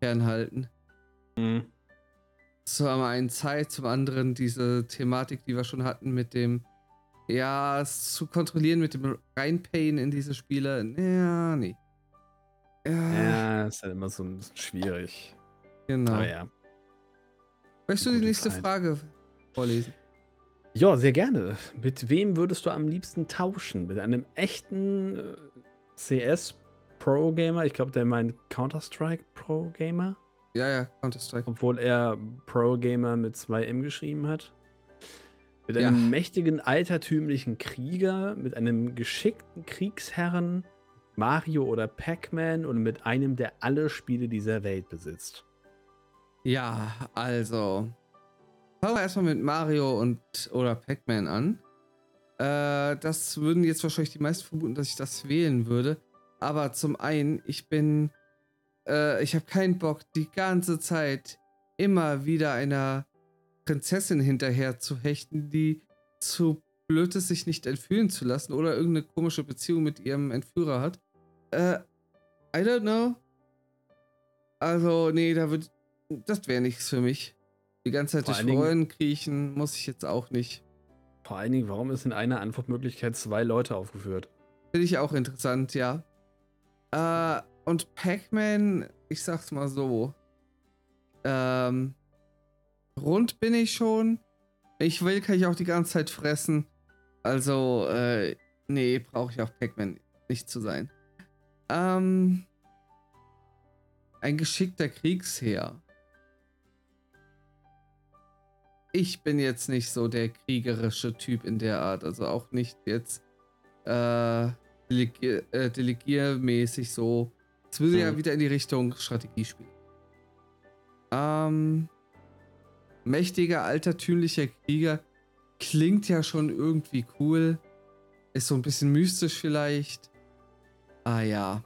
fernhalten. Zum einen Zeit, zum anderen diese Thematik, die wir schon hatten mit dem, es zu kontrollieren, mit dem Reinpayen in diese Spiele. Ja, nee. Ja, ist halt immer so ein bisschen schwierig. Genau. Aber ja. Möchtest du die nächste Frage vorlesen? Ja, sehr gerne. Mit wem würdest du am liebsten tauschen? Mit einem echten CS-Pro-Gamer? Ich glaube, der meint Counter-Strike-Pro-Gamer. Ja, Counter-Strike. Obwohl er Pro-Gamer mit 2M geschrieben hat. Mit einem mächtigen, altertümlichen Krieger, mit einem geschickten Kriegsherren, Mario oder Pac-Man und mit einem, der alle Spiele dieser Welt besitzt. Ja, also. Fangen wir erstmal mit Mario oder Pac-Man an. Das würden jetzt wahrscheinlich die meisten vermuten, dass ich das wählen würde. Aber zum einen, ich habe keinen Bock, die ganze Zeit immer wieder einer Prinzessin hinterher zu hechten, die zu blöd ist, sich nicht entführen zu lassen oder irgendeine komische Beziehung mit ihrem Entführer hat. I don't know. Also, nee, das wäre nichts für mich. Die ganze Zeit durch Rollen kriechen muss ich jetzt auch nicht. Vor allen Dingen, warum ist in einer Antwortmöglichkeit 2 Leute aufgeführt? Finde ich auch interessant, ja. Und Pac-Man, ich sag's mal so, rund bin ich schon. Ich will, kann ich auch die ganze Zeit fressen. Also, nee, brauche ich auch Pac-Man nicht zu sein. Ein geschickter Kriegsherr. Ich bin jetzt nicht so der kriegerische Typ in der Art. Also auch nicht jetzt delegiermäßig so. Es würde ja wieder in die Richtung Strategiespiel. Mächtiger, altertümlicher Krieger klingt ja schon irgendwie cool. Ist so ein bisschen mystisch vielleicht. Ah ja.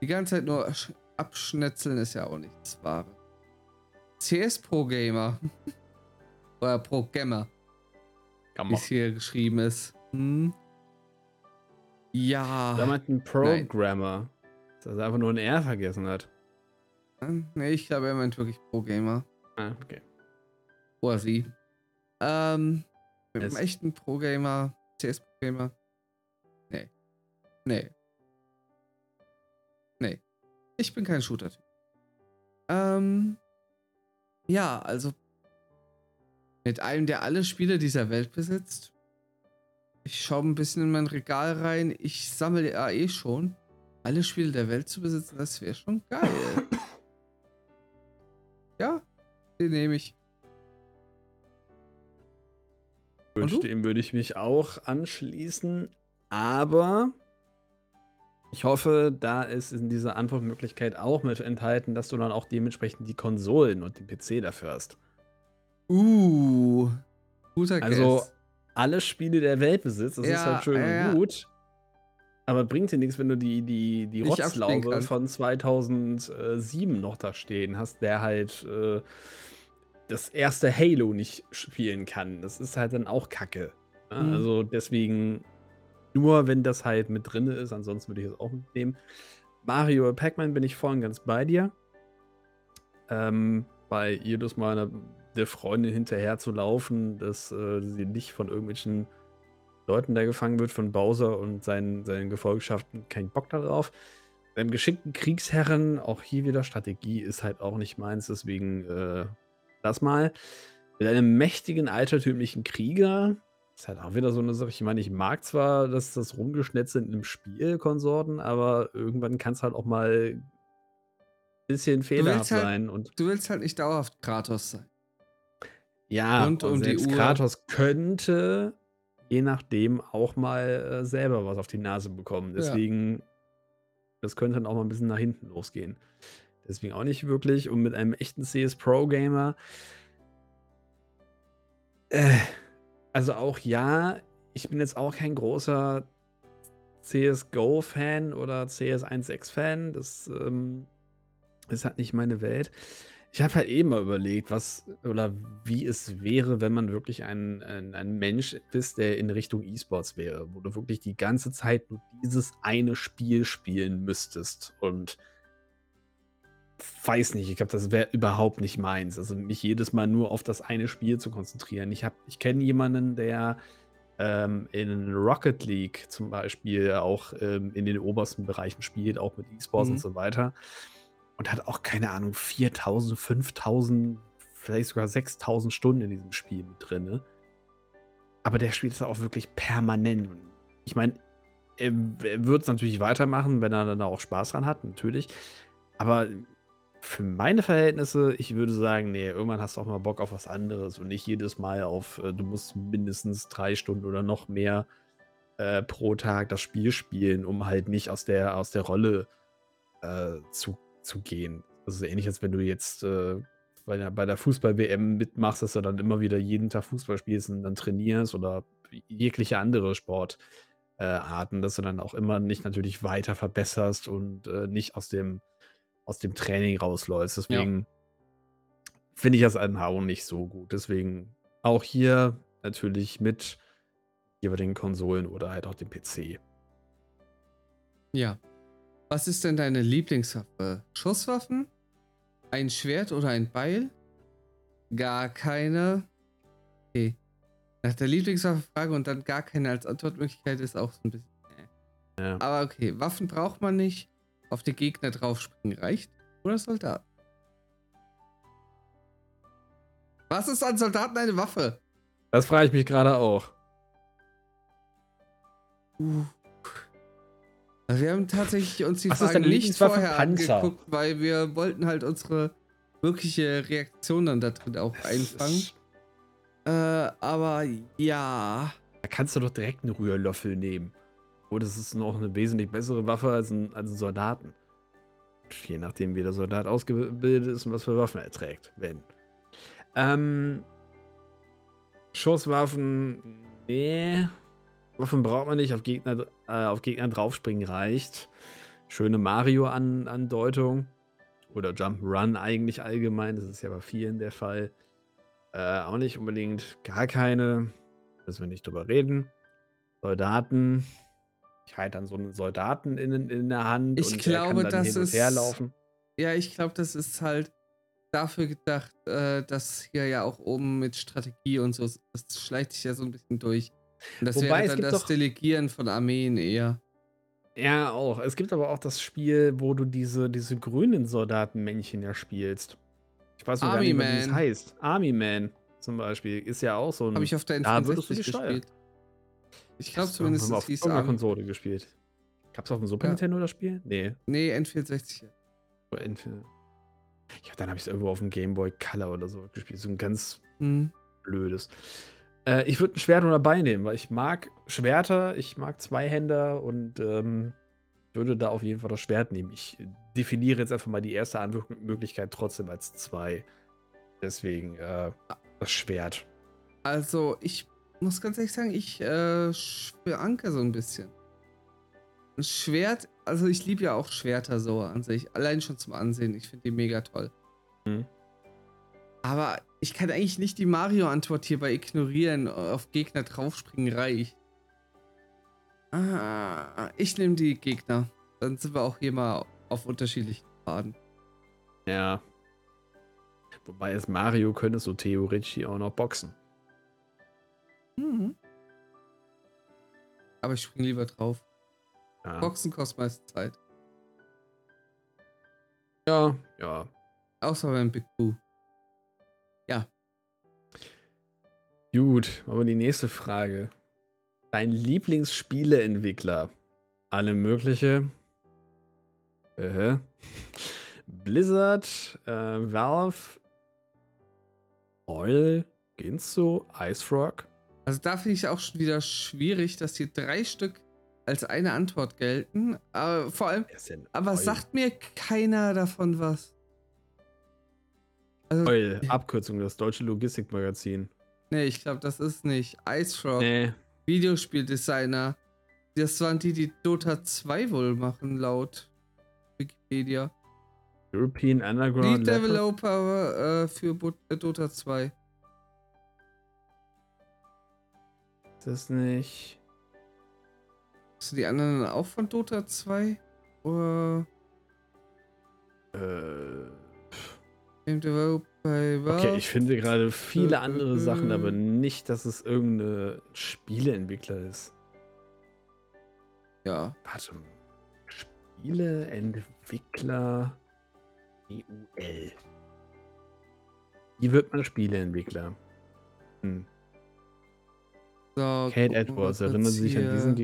Die ganze Zeit nur abschnetzeln ist ja auch nichts Wahres. CS-Pro-Gamer. Oder Pro-Gamer. Wie es hier geschrieben ist. Ja. Da meint ein Programmer. Dass er einfach nur ein R vergessen hat. Nee, ich glaube, er meint wirklich Pro-Gamer. Ah, okay. Oder sie. Mit einem echten Pro-Gamer, CS-Pro-Gamer. Nee. Ich bin kein Shooter-Typ. Ja, also mit einem, der alle Spiele dieser Welt besitzt. Ich schaue ein bisschen in mein Regal rein. Ich sammle ja eh schon. Alle Spiele der Welt zu besitzen, das wäre schon geil. Ja, den nehme ich. Dem würde ich mich auch anschließen. Aber ich hoffe, da ist in dieser Antwortmöglichkeit auch mit enthalten, dass du dann auch dementsprechend die Konsolen und den PC dafür hast. Guter Guess. Also alle Spiele der Welt besitzt, das ist halt schön und gut. Aber bringt dir nichts, wenn du die Rotzlaube von 2007 noch da stehen hast, der halt das erste Halo nicht spielen kann. Das ist halt dann auch Kacke. Ja, also deswegen nur, wenn das halt mit drin ist, ansonsten würde ich es auch mitnehmen. Mario oder Pac-Man bin ich voll und ganz bei dir. Bei jedes Mal der Freundin hinterher zu laufen, dass sie nicht von irgendwelchen Leuten, der gefangen wird, von Bowser und seinen Gefolgschaften, keinen Bock darauf. Beim geschickten Kriegsherren, auch hier wieder Strategie, ist halt auch nicht meins, deswegen das mal. Mit einem mächtigen, altertümlichen Krieger, ist halt auch wieder so eine Sache, ich meine, ich mag zwar, dass das Rumgeschnetzel sind im Spiel, Konsorten, aber irgendwann kann es halt auch mal ein bisschen fehlerhaft sein. Du willst halt nicht dauerhaft Kratos sein. Ja, und selbst die Uhr. Kratos könnte je nachdem auch mal selber was auf die Nase bekommen. Deswegen, das könnte dann auch mal ein bisschen nach hinten losgehen. Deswegen auch nicht wirklich. Und mit einem echten CS-Pro-Gamer also auch ich bin jetzt auch kein großer CSGO-Fan oder CS1.6-Fan. Das ist halt nicht meine Welt. Ich habe halt eben mal überlegt, was oder wie es wäre, wenn man wirklich ein Mensch ist, der in Richtung E-Sports wäre, wo du wirklich die ganze Zeit nur dieses eine Spiel spielen müsstest. Und weiß nicht, ich glaube, das wäre überhaupt nicht meins. Also mich jedes Mal nur auf das eine Spiel zu konzentrieren. Ich kenne jemanden, der in Rocket League zum Beispiel auch in den obersten Bereichen spielt, auch mit E-Sports und so weiter. Und hat auch, keine Ahnung, 4.000, 5.000, vielleicht sogar 6.000 Stunden in diesem Spiel mit drin. Ne? Aber der spielt es auch wirklich permanent. Ich meine, er wird es natürlich weitermachen, wenn er dann auch Spaß dran hat, natürlich. Aber Für meine Verhältnisse, ich würde sagen, nee, irgendwann hast du auch mal Bock auf was anderes und nicht jedes Mal auf, du musst mindestens 3 Stunden oder noch mehr pro Tag das Spiel spielen, um halt nicht aus der Rolle zu gehen. Das ist ähnlich, als wenn du jetzt bei der Fußball-WM mitmachst, dass du dann immer wieder jeden Tag Fußball spielst und dann trainierst oder jegliche andere Sportarten, dass du dann auch immer nicht natürlich weiter verbesserst und nicht aus dem Training rausläufst. Deswegen finde ich das an Hau nicht so gut. Deswegen auch hier natürlich mit über den Konsolen oder halt auch dem PC. Ja. Was ist denn deine Lieblingswaffe? Schusswaffen? Ein Schwert oder ein Beil? Gar keine. Okay. Nach der Lieblingswaffe Frage und dann gar keine als Antwortmöglichkeit ist auch so ein bisschen. Ja. Aber okay, Waffen braucht man nicht. Auf den Gegner draufspringen reicht. Oder Soldat? Was ist an Soldaten eine Waffe? Das frage ich mich gerade auch. Also wir haben tatsächlich uns die Frage nicht vorher angeguckt, weil wir wollten halt unsere wirkliche Reaktion dann da drin auch einfangen. Aber ja. Da kannst du doch direkt einen Rührlöffel nehmen. Oh, das ist noch eine wesentlich bessere Waffe als ein Soldaten. Je nachdem, wie der Soldat ausgebildet ist und was für Waffen er trägt. Wenn. Schusswaffen. Nee. Waffen braucht man nicht. Auf Gegner draufspringen reicht. Schöne Mario-Andeutung. Oder Jump'n'Run eigentlich allgemein. Das ist ja bei vielen der Fall. Auch nicht unbedingt. Gar keine. Müssen wir nicht drüber reden. Soldaten. Ich halte dann so einen Soldaten in der Hand ich und glaube, der kann dann hin und her laufen. Ja, ich glaube, das ist halt dafür gedacht, dass hier ja auch oben mit Strategie und so, das schleicht sich ja so ein bisschen durch. Und das Wobei, wäre dann das Delegieren von Armeen eher. Ja, auch. Es gibt aber auch das Spiel, wo du diese grünen Soldatenmännchen ja spielst. Ich weiß nur gar nicht, wie das heißt. Army Man zum Beispiel ist ja auch so ein... Habe ich auf der N64 gespielt. Ich glaube zumindest, dass hieß Army. Konsole gespielt. Gab's auf dem Super Nintendo das Spiel? Nee. Nee, N64. Oder N4. Ja, dann habe ich es irgendwo auf dem Gameboy Color oder so gespielt. So ein ganz blödes. Ich würde ein Schwert oder Beil nehmen, weil ich mag Schwerter, ich mag Zweihänder und würde da auf jeden Fall das Schwert nehmen. Ich definiere jetzt einfach mal die erste Antwortmöglichkeit trotzdem als 2. Deswegen das Schwert. Also ich muss ganz ehrlich sagen, ich anker so ein bisschen. Ein Schwert, also ich liebe ja auch Schwerter so an sich. Allein schon zum Ansehen, ich finde die mega toll. Mhm. Aber ich kann eigentlich nicht die Mario-Antwort hierbei ignorieren, auf Gegner draufspringen reicht. Ich nehme die Gegner. Dann sind wir auch hier mal auf unterschiedlichen Pfaden. Ja. Wobei es Mario könntest du theoretisch hier auch noch boxen. Mhm. Aber ich springe lieber drauf. Ja. Boxen kostet meist Zeit. Ja. Außer beim Big Boo. Ja. Gut, aber die nächste Frage. Dein Lieblingsspieleentwickler? Alle mögliche. Blizzard, Valve, Oil, Ginzo, Icefrog. Also da finde ich auch schon wieder schwierig, dass hier 3 Stück als eine Antwort gelten. Aber vor allem, sagt mir keiner davon was. Also, Eul, Abkürzung, das deutsche Logistikmagazin. Nee, ich glaube, das ist nicht. Icefrog, Videospieldesigner. Das waren die Dota 2 wohl machen, laut Wikipedia. European Underground. Die Developer für Dota 2. Das nicht. Sind die anderen auch von Dota 2? Oder? Okay, ich finde gerade viele andere Sachen, aber nicht, dass es irgendein Spieleentwickler ist. Ja. Warte mal. Spieleentwickler EUL. Wie wird man Spieleentwickler? So, Kate Edwards, erinnert sich an diesen...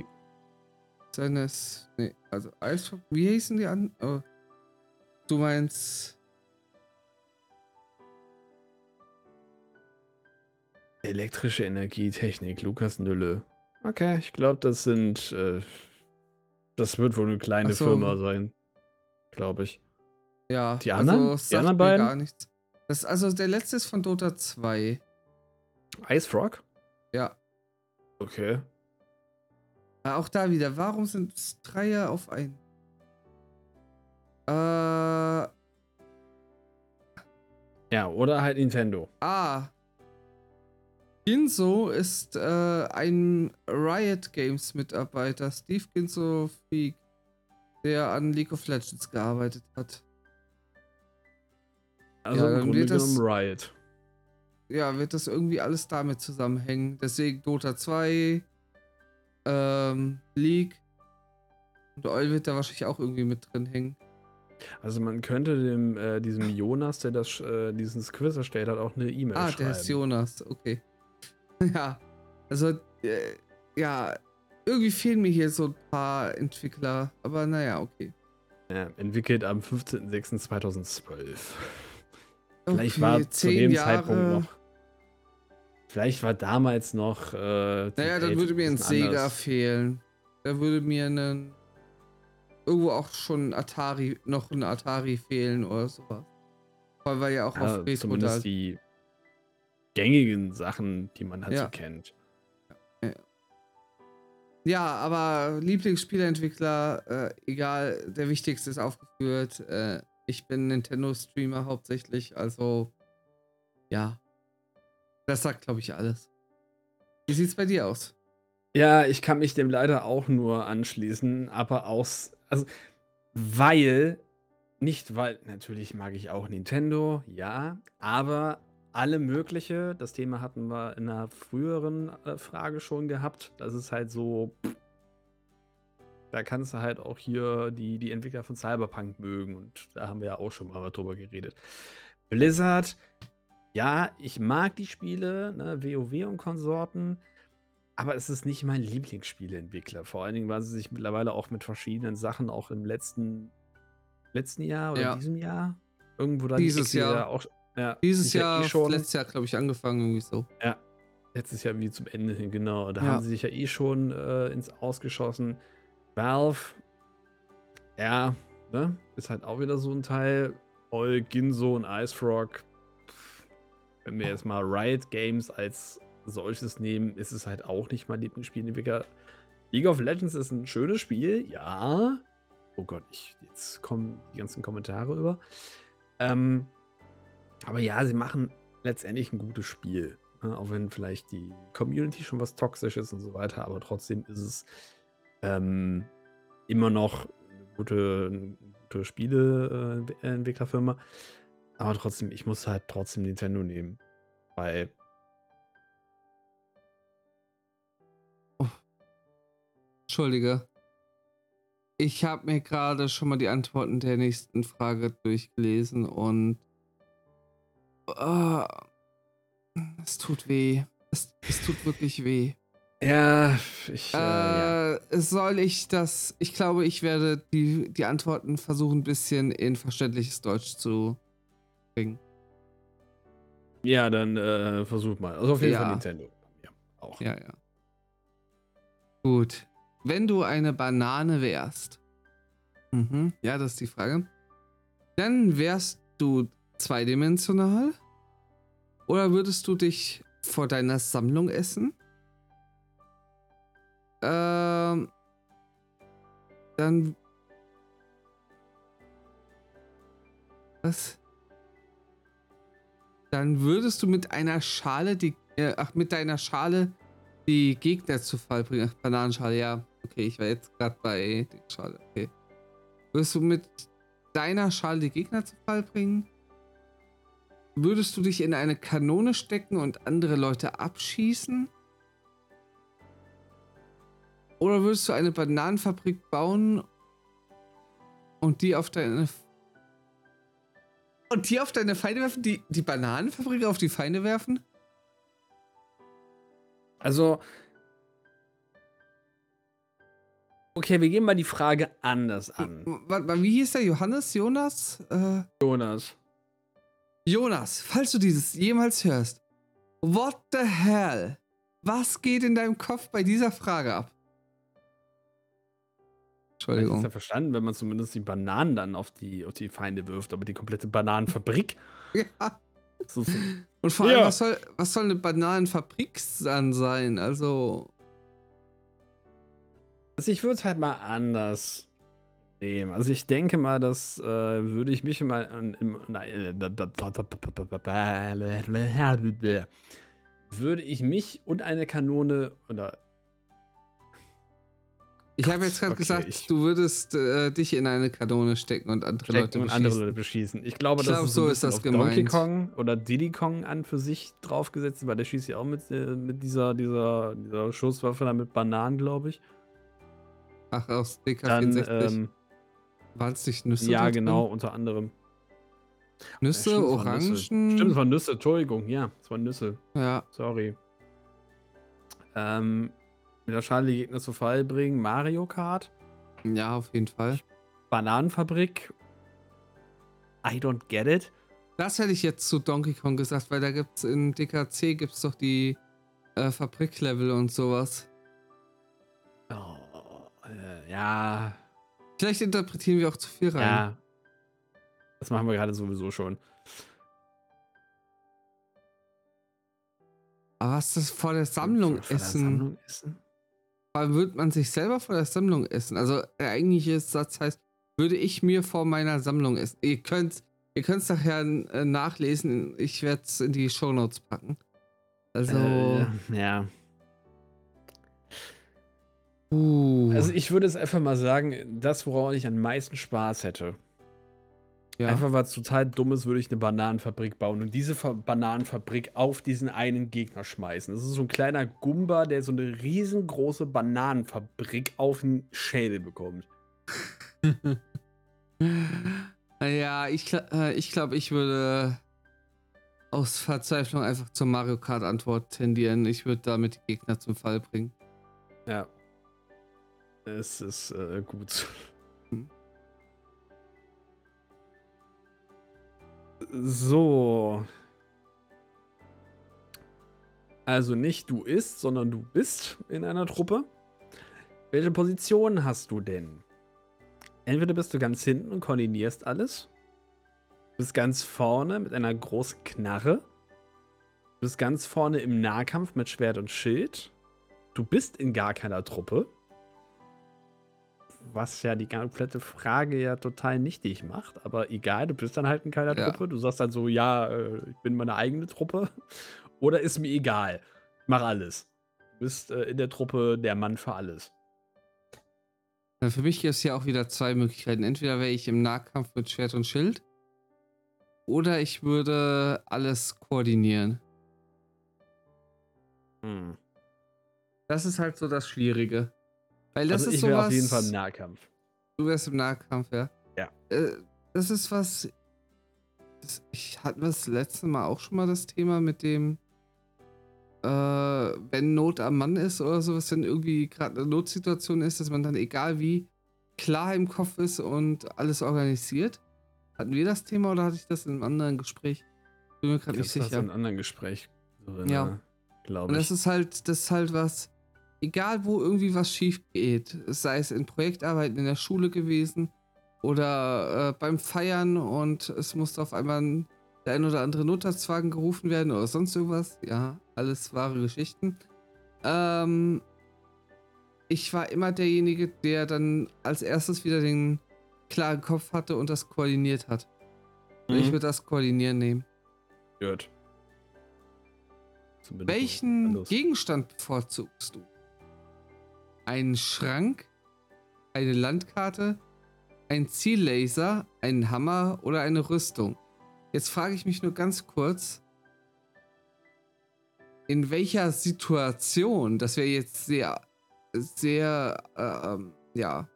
Wie hießen die an? Oh. Du meinst Elektrische Energietechnik, Lukas Nülle. Okay, ich glaube, das sind... das wird wohl eine kleine Firma sein. Glaube ich. Ja, die anderen? Also, die anderen beiden? Gar nichts. Das, also der letzte ist von Dota 2. Ice Frog? Ja. Okay. Aber auch da wieder, warum sind es 3er auf 1? Ja, oder halt Nintendo. Ah. Ginzo ist ein Riot Games Mitarbeiter, Steve Ginzo Freak, der an League of Legends gearbeitet hat. Also ja, im Grunde genommen Riot. Ja, wird das irgendwie alles damit zusammenhängen. Deswegen Dota 2, League und Oil wird da wahrscheinlich auch irgendwie mit drin hängen. Also man könnte dem, diesem Jonas, der das, dieses Quiz erstellt hat, auch eine E-Mail schreiben. Ah, der ist Jonas, okay. Ja, also, ja, irgendwie fehlen mir hier so ein paar Entwickler, aber naja, okay. Ja, entwickelt am 15.06.2012. Vielleicht war zu dem Zeitpunkt noch, vielleicht war damals noch, naja, dann würde mir ein Sega fehlen. Da würde mir einen, irgendwo auch schon Atari, noch ein Atari fehlen oder sowas. Weil wir ja auch auf Facebook zumindest halt die gängigen Sachen, die man halt so kennt. Ja, aber Lieblingsspieleentwickler, egal, der wichtigste ist aufgeführt. Ich bin Nintendo-Streamer hauptsächlich, also ja. Das sagt, glaube ich, alles. Wie sieht's bei dir aus? Ja, ich kann mich dem leider auch nur anschließen, aber aus, also, weil, natürlich mag ich auch Nintendo, ja, aber alle mögliche, das Thema hatten wir in einer früheren Frage schon gehabt, das ist halt so, da kannst du halt auch hier die Entwickler von Cyberpunk mögen und da haben wir ja auch schon mal drüber geredet. Blizzard, ja, ich mag die Spiele, ne, WoW und Konsorten, aber es ist nicht mein Lieblingsspieleentwickler. Vor allen Dingen, weil sie sich mittlerweile auch mit verschiedenen Sachen auch im letzten Jahr oder diesem Jahr irgendwo dann letztes Jahr, glaube ich, angefangen irgendwie so. Ja, letztes Jahr wie zum Ende hin, genau. Da haben sie sich ja schon ins Ausgeschossen. Valve, ja, ne, ist halt auch wieder so ein Teil. All Ginzo und Ice Frog. Wenn wir jetzt mal Riot Games als solches nehmen, ist es halt auch nicht mein Lieblingsspielentwickler. League of Legends ist ein schönes Spiel, ja. Oh Gott, jetzt kommen die ganzen Kommentare über. Aber ja, sie machen letztendlich ein gutes Spiel. Ne? Auch wenn vielleicht die Community schon was Toxisches und so weiter, aber trotzdem ist es immer noch eine gute Spieleentwicklerfirma. Aber trotzdem, ich muss halt trotzdem Nintendo nehmen. Weil Entschuldige. Ich habe mir gerade schon mal die Antworten der nächsten Frage durchgelesen und es tut weh. Es tut wirklich weh. Ja, soll ich das? Ich glaube, ich werde die Antworten versuchen, ein bisschen in verständliches Deutsch zu bringen. Ja, dann versuch mal. Also auf jeden Fall Nintendo. Ja, auch. Ja, ja. Gut. Wenn du eine Banane wärst, ja, das ist die Frage, dann wärst du zweidimensional oder würdest du dich vor deiner Sammlung essen? Dann... Was? Dann würdest du mit einer Schale die Gegner zu Fall bringen. Ach, Bananenschale, ja. Okay, ich war jetzt gerade bei der Schale. Okay. Würdest du mit deiner Schale die Gegner zu Fall bringen? Würdest du dich in eine Kanone stecken und andere Leute abschießen? Oder würdest du eine Bananenfabrik bauen und die auf deine Feinde werfen? Die Bananenfabrik auf die Feinde werfen? Also, okay, wir gehen mal die Frage anders an. Warte mal, wie hieß der? Jonas. Jonas. Jonas, falls du dieses jemals hörst, What the hell? Was geht in deinem Kopf bei dieser Frage ab? Entschuldigung. Ich hab's ja verstanden, wenn man zumindest die Bananen dann auf die Feinde wirft, aber die komplette Bananenfabrik. Ja. So. Und vor allem, was soll eine Bananenfabrik dann sein? Also ich würde es halt mal anders nehmen. Also ich denke mal, dass würde ich mich mal würde ich mich und eine Kanone oder ich habe jetzt gerade gesagt, du würdest dich in eine Kanone stecken und andere Leute beschießen. Ich glaube, so ist das gemeint. Donkey Kong oder Diddy Kong an für sich draufgesetzt, weil der schießt ja auch mit dieser Schusswaffe da mit Bananen, glaube ich. Ach, aus DK64. Waren es nicht Nüsse? Ja, genau, unter anderem. Nüsse, ja, Orangen? Stimmt, es waren Nüsse, Entschuldigung, ja, es waren Nüsse. Ja. Sorry. Mit der Schale die Gegner zu Fall bringen, Mario Kart. Ja, auf jeden Fall. Bananenfabrik. I don't get it. Das hätte ich jetzt zu Donkey Kong gesagt, weil da gibt's in DKC gibt's doch die Fabriklevel und sowas. Ja. Vielleicht interpretieren wir auch zu viel rein. Ja. Das machen wir gerade sowieso schon. Aber was ist das vor der Sammlung essen? Warum würde man sich selber vor der Sammlung essen? Also der eigentliche Satz heißt, würde ich mir vor meiner Sammlung essen. Ihr könnt's nachher nachlesen. Ich werde es in die Shownotes packen. Also ja. Also ich würde es einfach mal sagen, das, worauf ich am meisten Spaß hätte. Ja. Einfach was total Dummes, würde ich eine Bananenfabrik bauen und diese Bananenfabrik auf diesen einen Gegner schmeißen. Das ist so ein kleiner Gumba, der so eine riesengroße Bananenfabrik auf den Schädel bekommt. Naja, ich glaube, ich würde aus Verzweiflung einfach zur Mario Kart Antwort tendieren. Ich würde damit die Gegner zum Fall bringen. Ja. Es ist gut. So. Also nicht du isst, sondern du bist in einer Truppe. Welche Position hast du denn? Entweder bist du ganz hinten und koordinierst alles. Du bist ganz vorne mit einer großen Knarre. Du bist ganz vorne im Nahkampf mit Schwert und Schild. Du bist in gar keiner Truppe. Was ja die komplette Frage ja total nichtig macht, aber egal, du bist dann halt in keiner Truppe, du sagst dann so, ja, ich bin meine eigene Truppe oder ist mir egal, mach alles. Du bist in der Truppe der Mann für alles. Na, für mich gibt es ja auch wieder zwei Möglichkeiten, entweder wäre ich im Nahkampf mit Schwert und Schild oder ich würde alles koordinieren. Hm. Das ist halt so das Schwierige. Weil das also ist ich wäre auf jeden Fall im Nahkampf. Du wärst im Nahkampf, ja? Ja. Das ist was... Ich hatte das letzte Mal auch schon mal das Thema mit dem... wenn Not am Mann ist oder sowas, wenn irgendwie gerade eine Notsituation ist, dass man dann egal wie klar im Kopf ist und alles organisiert. Hatten wir das Thema oder hatte ich das in einem anderen Gespräch? Bin mir gerade nicht sicher. Das in einem anderen Gespräch. Ja. Glaube ich. Und das ist halt was... Egal, wo irgendwie was schief geht, sei es in Projektarbeiten in der Schule gewesen oder beim Feiern und es musste auf einmal der ein oder andere Notarztwagen gerufen werden oder sonst irgendwas. Ja, alles wahre Geschichten. Ich war immer derjenige, der dann als erstes wieder den klaren Kopf hatte und das koordiniert hat. Mhm. Ich würde das Koordinieren nehmen. Gut. Welchen Gegenstand bevorzugst du? Einen Schrank, eine Landkarte, ein Ziellaser, einen Hammer oder eine Rüstung. Jetzt frage ich mich nur ganz kurz, in welcher Situation, das wäre jetzt sehr, sehr, ja.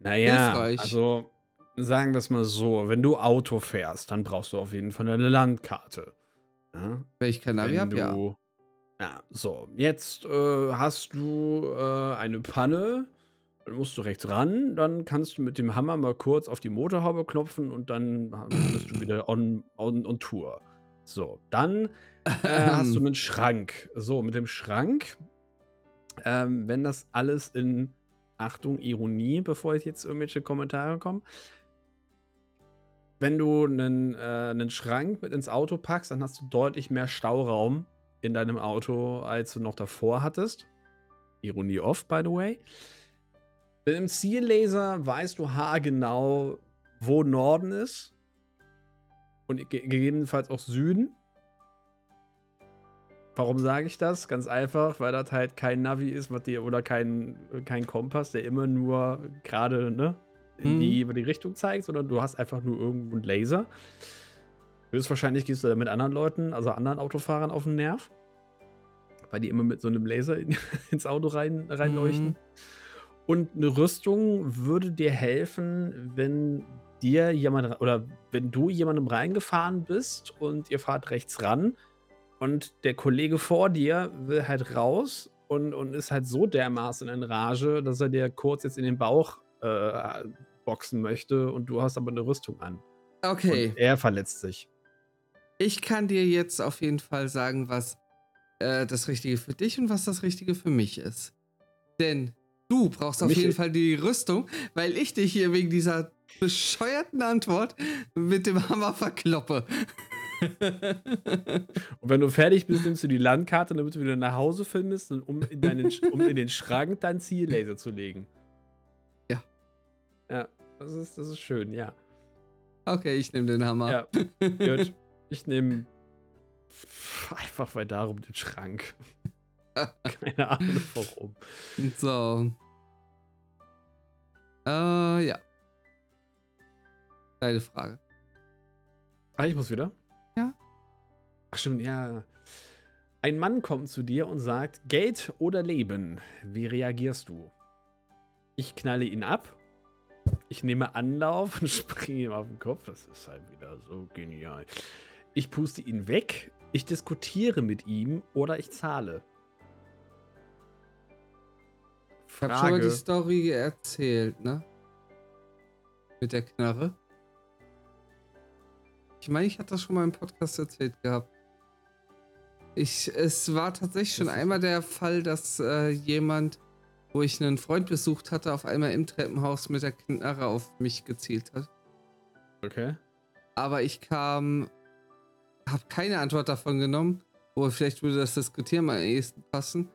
Naja, hilfreich. Also sagen wir es mal so, wenn du Auto fährst, dann brauchst du auf jeden Fall eine Landkarte. Ja? Wenn ich kein Navi habe, ja. Ja, so, jetzt hast du eine Panne, dann musst du rechts ran, dann kannst du mit dem Hammer mal kurz auf die Motorhaube klopfen und dann bist du wieder on Tour. So, dann hast du einen Schrank. So, mit dem Schrank, wenn das alles in, Achtung, Ironie, bevor jetzt irgendwelche Kommentare kommen, wenn du einen Schrank mit ins Auto packst, dann hast du deutlich mehr Stauraum in deinem Auto, als du noch davor hattest. Ironie off, by the way. Mit dem Ziellaser weißt du haargenau, wo Norden ist. Und gegebenenfalls auch Süden. Warum sage ich das? Ganz einfach, weil das halt kein Navi ist, was dir, oder kein Kompass, der immer nur gerade, ne, in die Richtung zeigt, sondern du hast einfach nur irgendwo einen Laser. Höchstwahrscheinlich gehst du da mit anderen Leuten, also anderen Autofahrern, auf den Nerv, weil die immer mit so einem Laser ins Auto reinleuchten. Und eine Rüstung würde dir helfen, wenn dir jemand, oder wenn du jemandem reingefahren bist und ihr fahrt rechts ran und der Kollege vor dir will halt raus und ist halt so dermaßen in Rage, dass er dir kurz jetzt in den Bauch boxen möchte und du hast aber eine Rüstung an. Okay. Und er verletzt sich. Ich kann dir jetzt auf jeden Fall sagen, was das Richtige für dich und was das Richtige für mich ist. Denn du brauchst auf jeden Fall die Rüstung, weil ich dich hier wegen dieser bescheuerten Antwort mit dem Hammer verkloppe. Und wenn du fertig bist, nimmst du die Landkarte, damit du wieder nach Hause findest, um in den Schrank deinen Ziellaser zu legen. Ja, das ist schön, ja. Okay, ich nehme den Hammer. Ja, gut. Ich nehme einfach weil darum den Schrank. Keine Ahnung warum. So. Ja. Deine Frage. Ah, ich muss wieder? Ja. Ach stimmt, ja. Ein Mann kommt zu dir und sagt, Geld oder Leben? Wie reagierst du? Ich knalle ihn ab. Ich nehme Anlauf und springe ihm auf den Kopf. Das ist halt wieder so genial. Ich puste ihn weg. Ich diskutiere mit ihm oder ich zahle. Frage. Ich hab schon mal die Story erzählt, ne? Mit der Knarre. Ich meine, ich hatte das schon mal im Podcast erzählt gehabt. Es war tatsächlich schon einmal der Fall, dass jemand, wo ich einen Freund besucht hatte, auf einmal im Treppenhaus mit der Knarre auf mich gezielt hat. Okay. Aber ich habe keine Antwort davon genommen, aber vielleicht würde das Diskutieren mal am ehesten passen,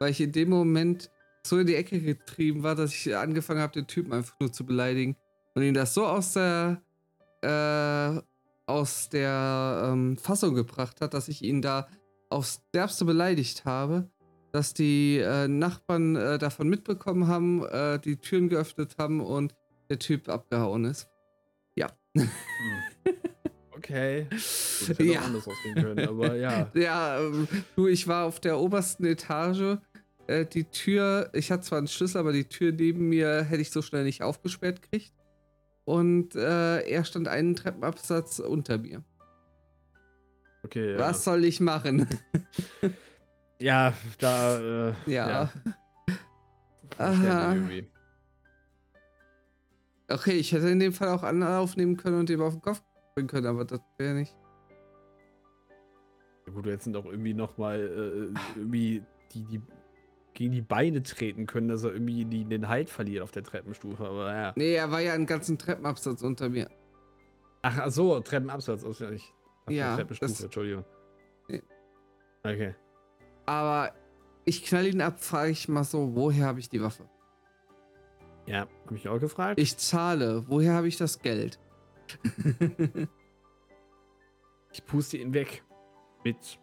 weil ich in dem Moment so in die Ecke getrieben war, dass ich angefangen habe, den Typen einfach nur zu beleidigen und ihn das so aus der Fassung gebracht hat, dass ich ihn da aufs Derbste beleidigt habe, dass die Nachbarn davon mitbekommen haben, die Türen geöffnet haben und der Typ abgehauen ist. Ja. Okay. Das hätte auch anders ausgehen können, aber ja. Ja, du, ich war auf der obersten Etage. Die Tür, ich hatte zwar einen Schlüssel, aber die Tür neben mir hätte ich so schnell nicht aufgesperrt gekriegt. Und er stand einen Treppenabsatz unter mir. Okay, ja. Was soll ich machen? Ja, da. Ja. Aha. Okay, ich hätte in dem Fall auch Anlauf nehmen können und dem auf den Kopf bringen können, aber das wäre nicht. Ja, gut, du hättest ihn doch irgendwie nochmal gegen die Beine treten können, dass er irgendwie den Halt verliert auf der Treppenstufe, aber ja. Nee, er war ja einen ganzen Treppenabsatz unter mir. Ach so, Treppenabsatz. Also ich dachte, ja, Treppenstufe, Entschuldigung. Nee. Okay. Aber ich knall ihn ab, frage ich mal so, woher habe ich die Waffe? Ja, habe ich auch gefragt. Ich zahle, woher habe ich das Geld? Ich puste ihn weg mit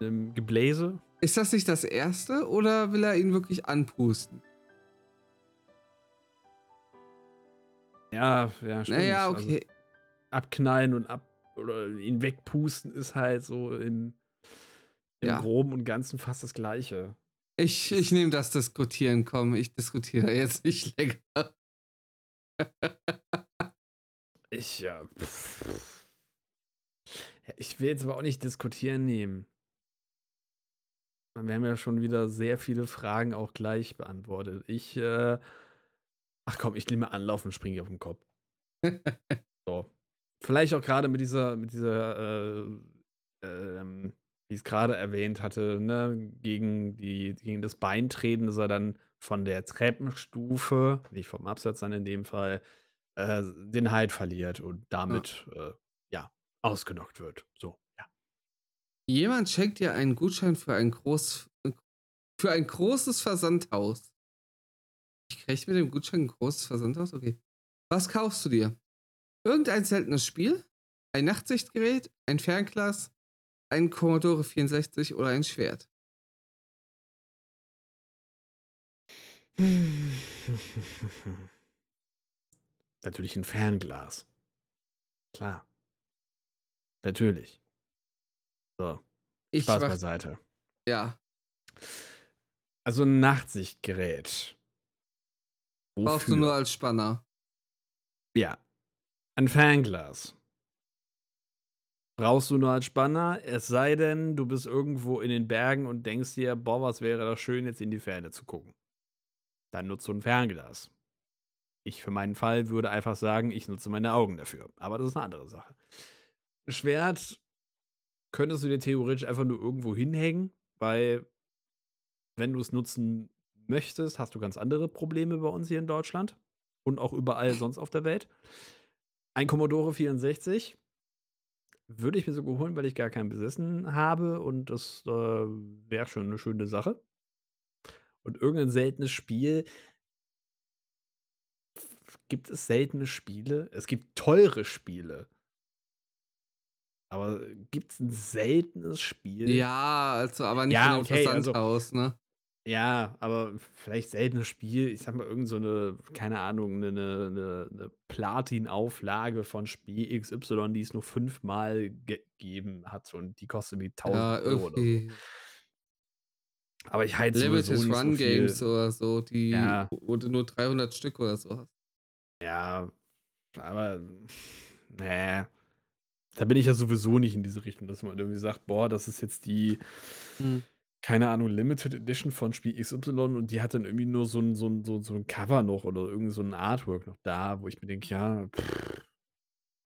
einem Gebläse. Ist das nicht das erste oder will er ihn wirklich anpusten? Ja, stimmt. Naja, okay. Also, abknallen und oder ihn wegpusten ist halt so im Groben und Ganzen fast das Gleiche. Ich nehme das Diskutieren, komm. Ich diskutiere jetzt nicht länger. Ich will jetzt aber auch nicht diskutieren nehmen. Wir haben ja schon wieder sehr viele Fragen auch gleich beantwortet. Ich nehme Anlauf und springe auf den Kopf. So. Vielleicht auch gerade mit dieser wie ich es gerade erwähnt hatte, ne, gegen das Bein treten, dass er dann von der Treppenstufe, nicht vom Absatz dann in dem Fall, den Halt verliert und damit ausgenockt wird. So, ja. Jemand schenkt dir einen Gutschein für ein großes Versandhaus. Ich kriege mit dem Gutschein ein großes Versandhaus? Okay. Was kaufst du dir? Irgendein seltenes Spiel? Ein Nachtsichtgerät? Ein Fernglas? Ein Commodore 64 oder ein Schwert? Natürlich ein Fernglas. Klar. Natürlich. So. Spaß beiseite. Ja. Also ein Nachtsichtgerät. Wofür? Brauchst du nur als Spanner. Ja. Ein Fernglas. Brauchst du nur als Spanner, es sei denn, du bist irgendwo in den Bergen und denkst dir, boah, was wäre das schön, jetzt in die Ferne zu gucken. Dann nutzt du ein Fernglas. Ich für meinen Fall würde einfach sagen, ich nutze meine Augen dafür. Aber das ist eine andere Sache. Ein Schwert könntest du dir theoretisch einfach nur irgendwo hinhängen, weil wenn du es nutzen möchtest, hast du ganz andere Probleme bei uns hier in Deutschland und auch überall sonst auf der Welt. Ein Commodore 64 würde ich mir sogar holen, weil ich gar keinen besessen habe und das wäre schon eine schöne Sache. Und irgendein seltenes Spiel. Gibt es seltene Spiele? Es gibt teure Spiele. Aber gibt es ein seltenes Spiel? Ja, also aber nicht ja, in einem Versandhaus, also, ne? Ja, aber vielleicht seltenes Spiel. Ich sag mal, irgend so eine, keine Ahnung, eine Platin-Auflage von Spiel XY, die es nur 5-mal gegeben hat und die kostet wie 1.000 Euro. Oder so. Aber ich halte Limited sowieso Run nicht so Games viel. Oder so, die ja. Oder nur 300 Stück oder so. Ja, aber da bin ich ja sowieso nicht in diese Richtung, dass man irgendwie sagt, boah, das ist jetzt die keine Ahnung, Limited Edition von Spiel XY und die hat dann irgendwie nur so ein Cover noch oder irgendwie so ein Artwork noch da, wo ich mir denke, ja,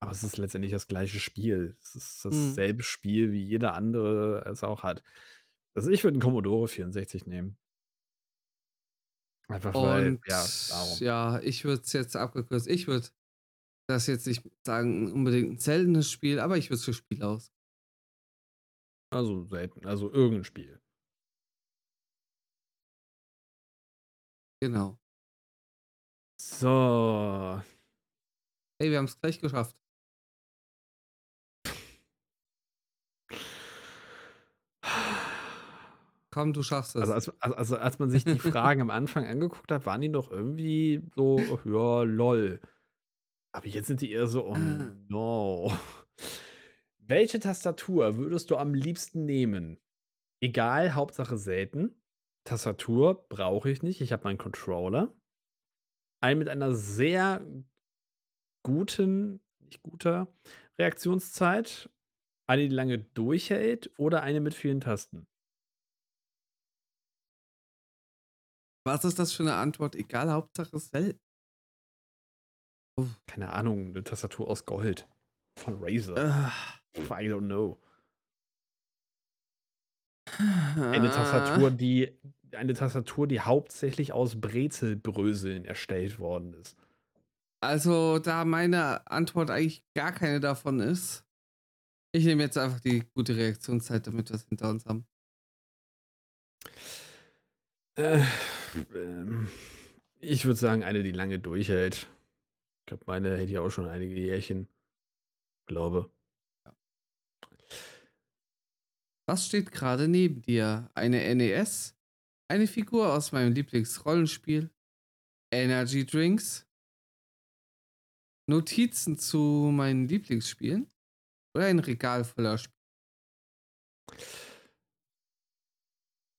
aber es ist letztendlich das gleiche Spiel. Es ist dasselbe Spiel, wie jeder andere es auch hat. Also ich würde einen Commodore 64 nehmen. Einfach weil, und, ja, darum. Ja, ich würde es jetzt abgekürzt. Ich würde das jetzt nicht sagen, unbedingt ein seltenes Spiel, aber ich würde es für Spiel aus. Also selten, also irgendein Spiel. Genau. So. Hey, wir haben es gleich geschafft. Komm, du schaffst es. Also als man sich die Fragen am Anfang angeguckt hat, waren die noch irgendwie so, ja, lol. Aber jetzt sind die eher so, oh no. Welche Tastatur würdest du am liebsten nehmen? Egal, Hauptsache selten. Tastatur brauche ich nicht. Ich habe meinen Controller. Einen mit einer sehr nicht guter Reaktionszeit. Eine, die lange durchhält oder eine mit vielen Tasten. Was ist das für eine Antwort? Egal, Hauptsache selten. Keine Ahnung, eine Tastatur aus Gold. Von Razer. I don't know. Eine Tastatur, die hauptsächlich aus Brezelbröseln erstellt worden ist. Also, da meine Antwort eigentlich gar keine davon ist, ich nehme jetzt einfach die gute Reaktionszeit, damit wir es hinter uns haben. Ich würde sagen, eine, die lange durchhält. Ich glaube, meine hätte ja auch schon einige Jährchen. Glaube. Ja. Was steht gerade neben dir? Eine NES? Eine Figur aus meinem Lieblingsrollenspiel? Energy Drinks? Notizen zu meinen Lieblingsspielen? Oder ein Regal voller Spiele?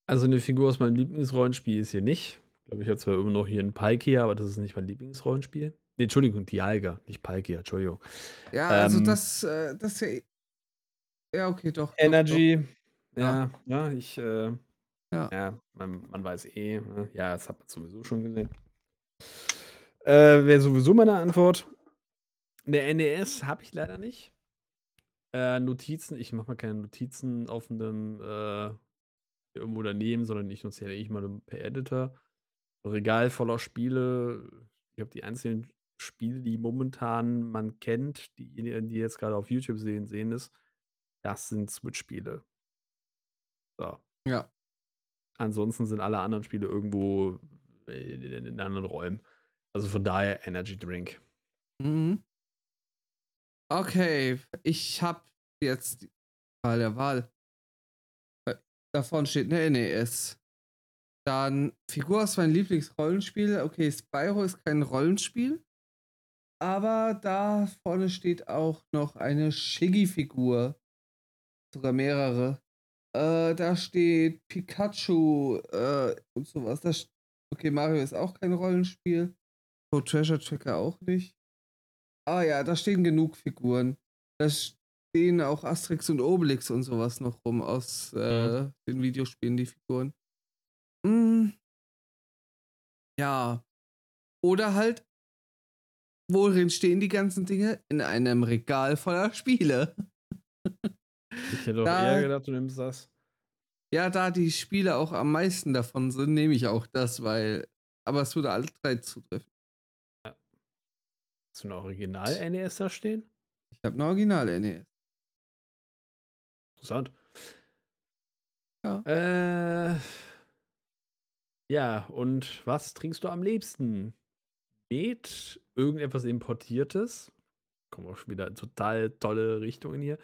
Also eine Figur aus meinem Lieblingsrollenspiel ist hier nicht. Ich glaube, ich habe zwar immer noch hier einen Palkia, aber das ist nicht mein Lieblingsrollenspiel. Nee, Entschuldigung, Dialga, nicht Palkia, Entschuldigung. Ja, also das ja. Ja, okay, doch. Energy. Doch. Ja, ich. Man weiß eh. Ne? Ja, das hat man sowieso schon gesehen. Wäre sowieso meine Antwort. Eine NES habe ich leider nicht. Notizen, ich mache mal keine Notizen auf einem irgendwo daneben, sondern ich nutze ja eigentlich mal einen Per-Editor. Regal voller Spiele. Ich habe die einzelnen Spiele, die momentan man kennt, die jetzt gerade auf YouTube sehen ist, das sind Switch-Spiele. So. Ja. Ansonsten sind alle anderen Spiele irgendwo in anderen Räumen. Also von daher Energy Drink. Mhm. Okay, ich habe jetzt die Wahl der Wahl. Davon steht eine NES. Dann Figur ist mein Lieblingsrollenspiel. Okay, Spyro ist kein Rollenspiel. Aber da vorne steht auch noch eine Shiggy-Figur. Sogar mehrere. Da steht Pikachu und sowas. Okay, Mario ist auch kein Rollenspiel. So Treasure Tracker auch nicht. Ah ja, da stehen genug Figuren. Da stehen auch Asterix und Obelix und sowas noch rum aus den Videospielen, die Figuren. Ja. Oder halt, worin stehen die ganzen Dinge? In einem Regal voller Spiele. Ich hätte doch eher gedacht, du nimmst das. Ja, da die Spiele auch am meisten davon sind, nehme ich auch das, weil. Aber es würde alle drei zutreffen. Ja. Hast du ein Original-NES da stehen? Ich habe ein Original-NES. Interessant. Ja. Ja, und was trinkst du am liebsten? Met, irgendetwas Importiertes. Kommen wir schon wieder in total tolle Richtungen hier.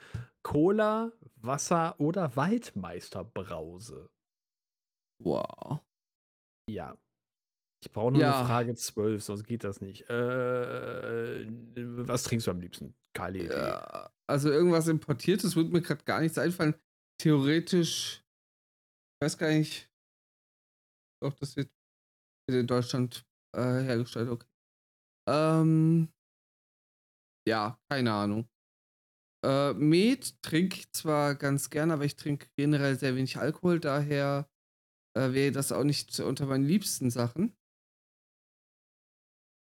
Cola, Wasser oder Waldmeisterbrause. Wow. Ja. Ich brauche nur eine Frage 12, sonst geht das nicht. Was trinkst du am liebsten? Kali. Ja, also irgendwas Importiertes würde mir gerade gar nichts einfallen. Theoretisch, ich weiß gar nicht, doch, das wird in Deutschland hergestellt, okay. Ja, keine Ahnung. Met trinke ich zwar ganz gern, aber ich trinke generell sehr wenig Alkohol, daher wäre das auch nicht unter meinen liebsten Sachen.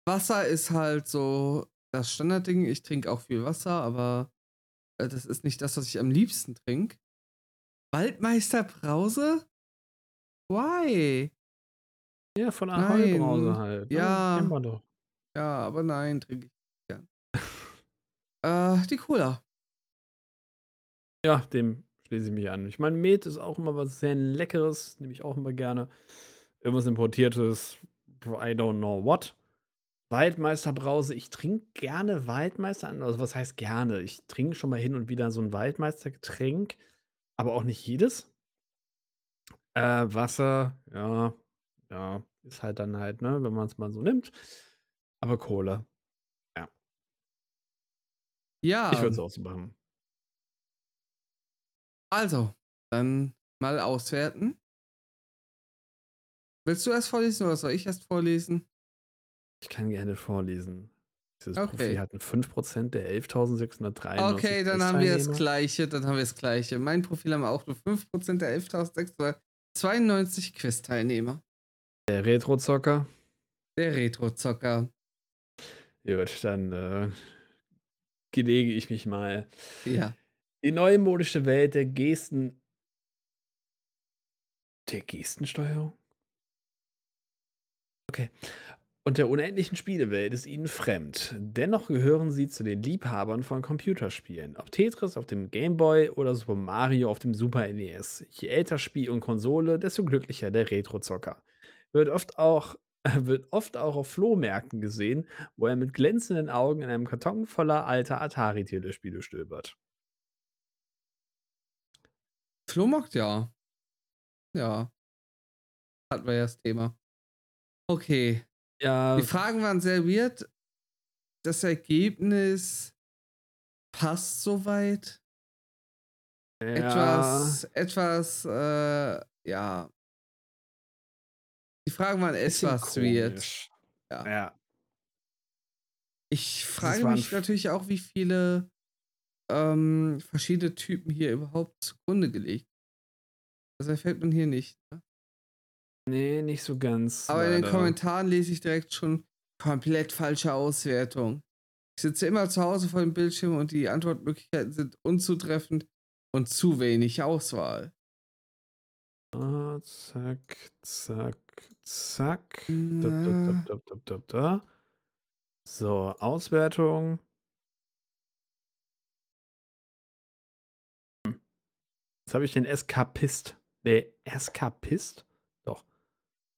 Wasser ist halt so das Standardding. Ich trinke auch viel Wasser, aber das ist nicht das, was ich am liebsten trinke. Waldmeister Brause? Why? Ja, von einer Heulbrause halt. Ja, kennen wir doch. Ja, aber nein, trinke ich nicht gern. Die Cola. Ja, dem schließe ich mich an. Ich meine, Met ist auch immer was sehr Leckeres, nehme ich auch immer gerne. Irgendwas Importiertes, I don't know what. Waldmeisterbrause, ich trinke gerne Waldmeister, also was heißt gerne? Ich trinke schon mal hin und wieder so ein Waldmeistergetränk, aber auch nicht jedes. Wasser, ja, ist halt dann halt, ne, wenn man es mal so nimmt. Aber Cola. Ja. Ich würde es auch so machen. Also, dann mal auswerten. Willst du erst vorlesen oder soll ich erst vorlesen? Ich kann gerne vorlesen. Dieses Profi hatten 5% der 11.603. Okay, dann haben wir das Gleiche. Mein Profil haben auch nur 5% der 11.692 Quiz-Teilnehmer. Der Retro-Zocker. Gut, dann gelege ich mich mal. Ja. Die neumodische Welt der Gesten. Der Gestensteuerung? Okay. Und der unendlichen Spielewelt ist ihnen fremd. Dennoch gehören sie zu den Liebhabern von Computerspielen. Ob Tetris auf dem Gameboy oder Super Mario auf dem Super NES. Je älter Spiel und Konsole, desto glücklicher der Retro-Zocker. Wird oft auch auf Flohmärkten gesehen, wo er mit glänzenden Augen in einem Karton voller alter Atari-Telespiele stöbert. Flohmarkt, ja. Ja. Hatten wir ja das Thema. Okay. Ja. Die Fragen waren serviert. Das Ergebnis passt soweit. Ja. Etwas. Die Fragen waren etwas weird. Ja. Ich frage mich natürlich auch, wie viele verschiedene Typen hier überhaupt zugrunde gelegt. Das erfährt man hier nicht. Ne? Nee, nicht so ganz. Aber leider. In den Kommentaren lese ich direkt schon komplett falsche Auswertung. Ich sitze immer zu Hause vor dem Bildschirm und die Antwortmöglichkeiten sind unzutreffend und zu wenig Auswahl. Ah, zack, zack, zack. Da, da, da, da, da, da. So, Auswertung. Jetzt habe ich den Eskapist. Nee, Eskapist? Doch.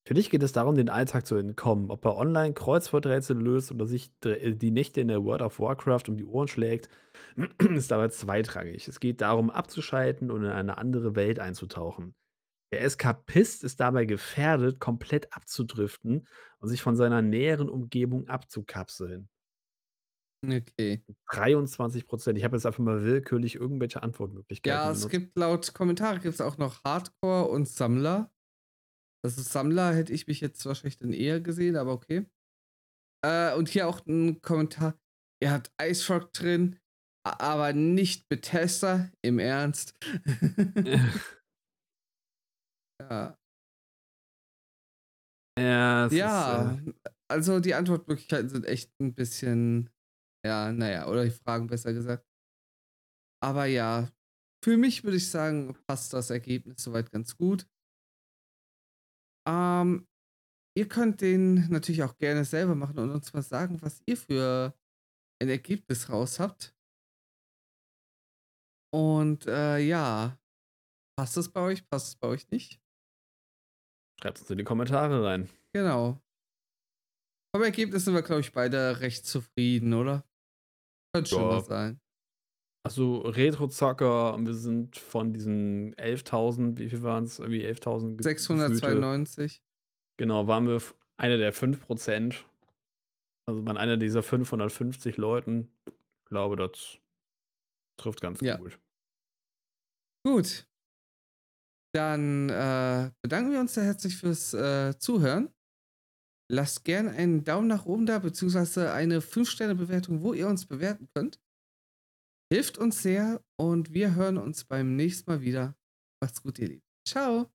Für dich geht es darum, den Alltag zu entkommen. Ob er online Kreuzworträtsel löst oder sich die Nächte in der World of Warcraft um die Ohren schlägt, ist dabei zweitrangig. Es geht darum, abzuschalten und in eine andere Welt einzutauchen. Der Eskapist ist dabei gefährdet, komplett abzudriften und sich von seiner näheren Umgebung abzukapseln. Okay. 23%. Ich habe jetzt einfach mal willkürlich irgendwelche Antwortmöglichkeiten. Ja, es benutzt. Gibt laut Kommentare gibt's auch noch Hardcore und Sammler. Das ist Sammler, hätte ich mich jetzt wahrscheinlich dann eher gesehen, aber okay. Und hier auch ein Kommentar. Ihr habt Ice Rock drin, aber nicht Bethesda. Im Ernst. Ja. Ja, ja ist, also die Antwortmöglichkeiten sind echt ein bisschen... Ja, naja, oder die Fragen besser gesagt. Aber ja, für mich würde ich sagen, passt das Ergebnis soweit ganz gut. Ihr könnt den natürlich auch gerne selber machen und uns mal sagen, was ihr für ein Ergebnis raus habt. Und ja, passt es bei euch, passt es bei euch nicht? Schreibt es in die Kommentare rein. Genau. Vom Ergebnis sind wir, glaube ich, beide recht zufrieden, oder? Könnte schon was sein. Also Retro-Zocker, wir sind von diesen 11.000, wie viel waren es? Irgendwie 11.000. 692. Genau, waren wir einer der 5%. Also waren einer dieser 550 Leuten. Ich glaube, das trifft ganz gut. Gut. Dann bedanken wir uns sehr herzlich fürs Zuhören. Lasst gerne einen Daumen nach oben da, beziehungsweise eine 5-Sterne-Bewertung, wo ihr uns bewerten könnt. Hilft uns sehr und wir hören uns beim nächsten Mal wieder. Macht's gut, ihr Lieben. Ciao.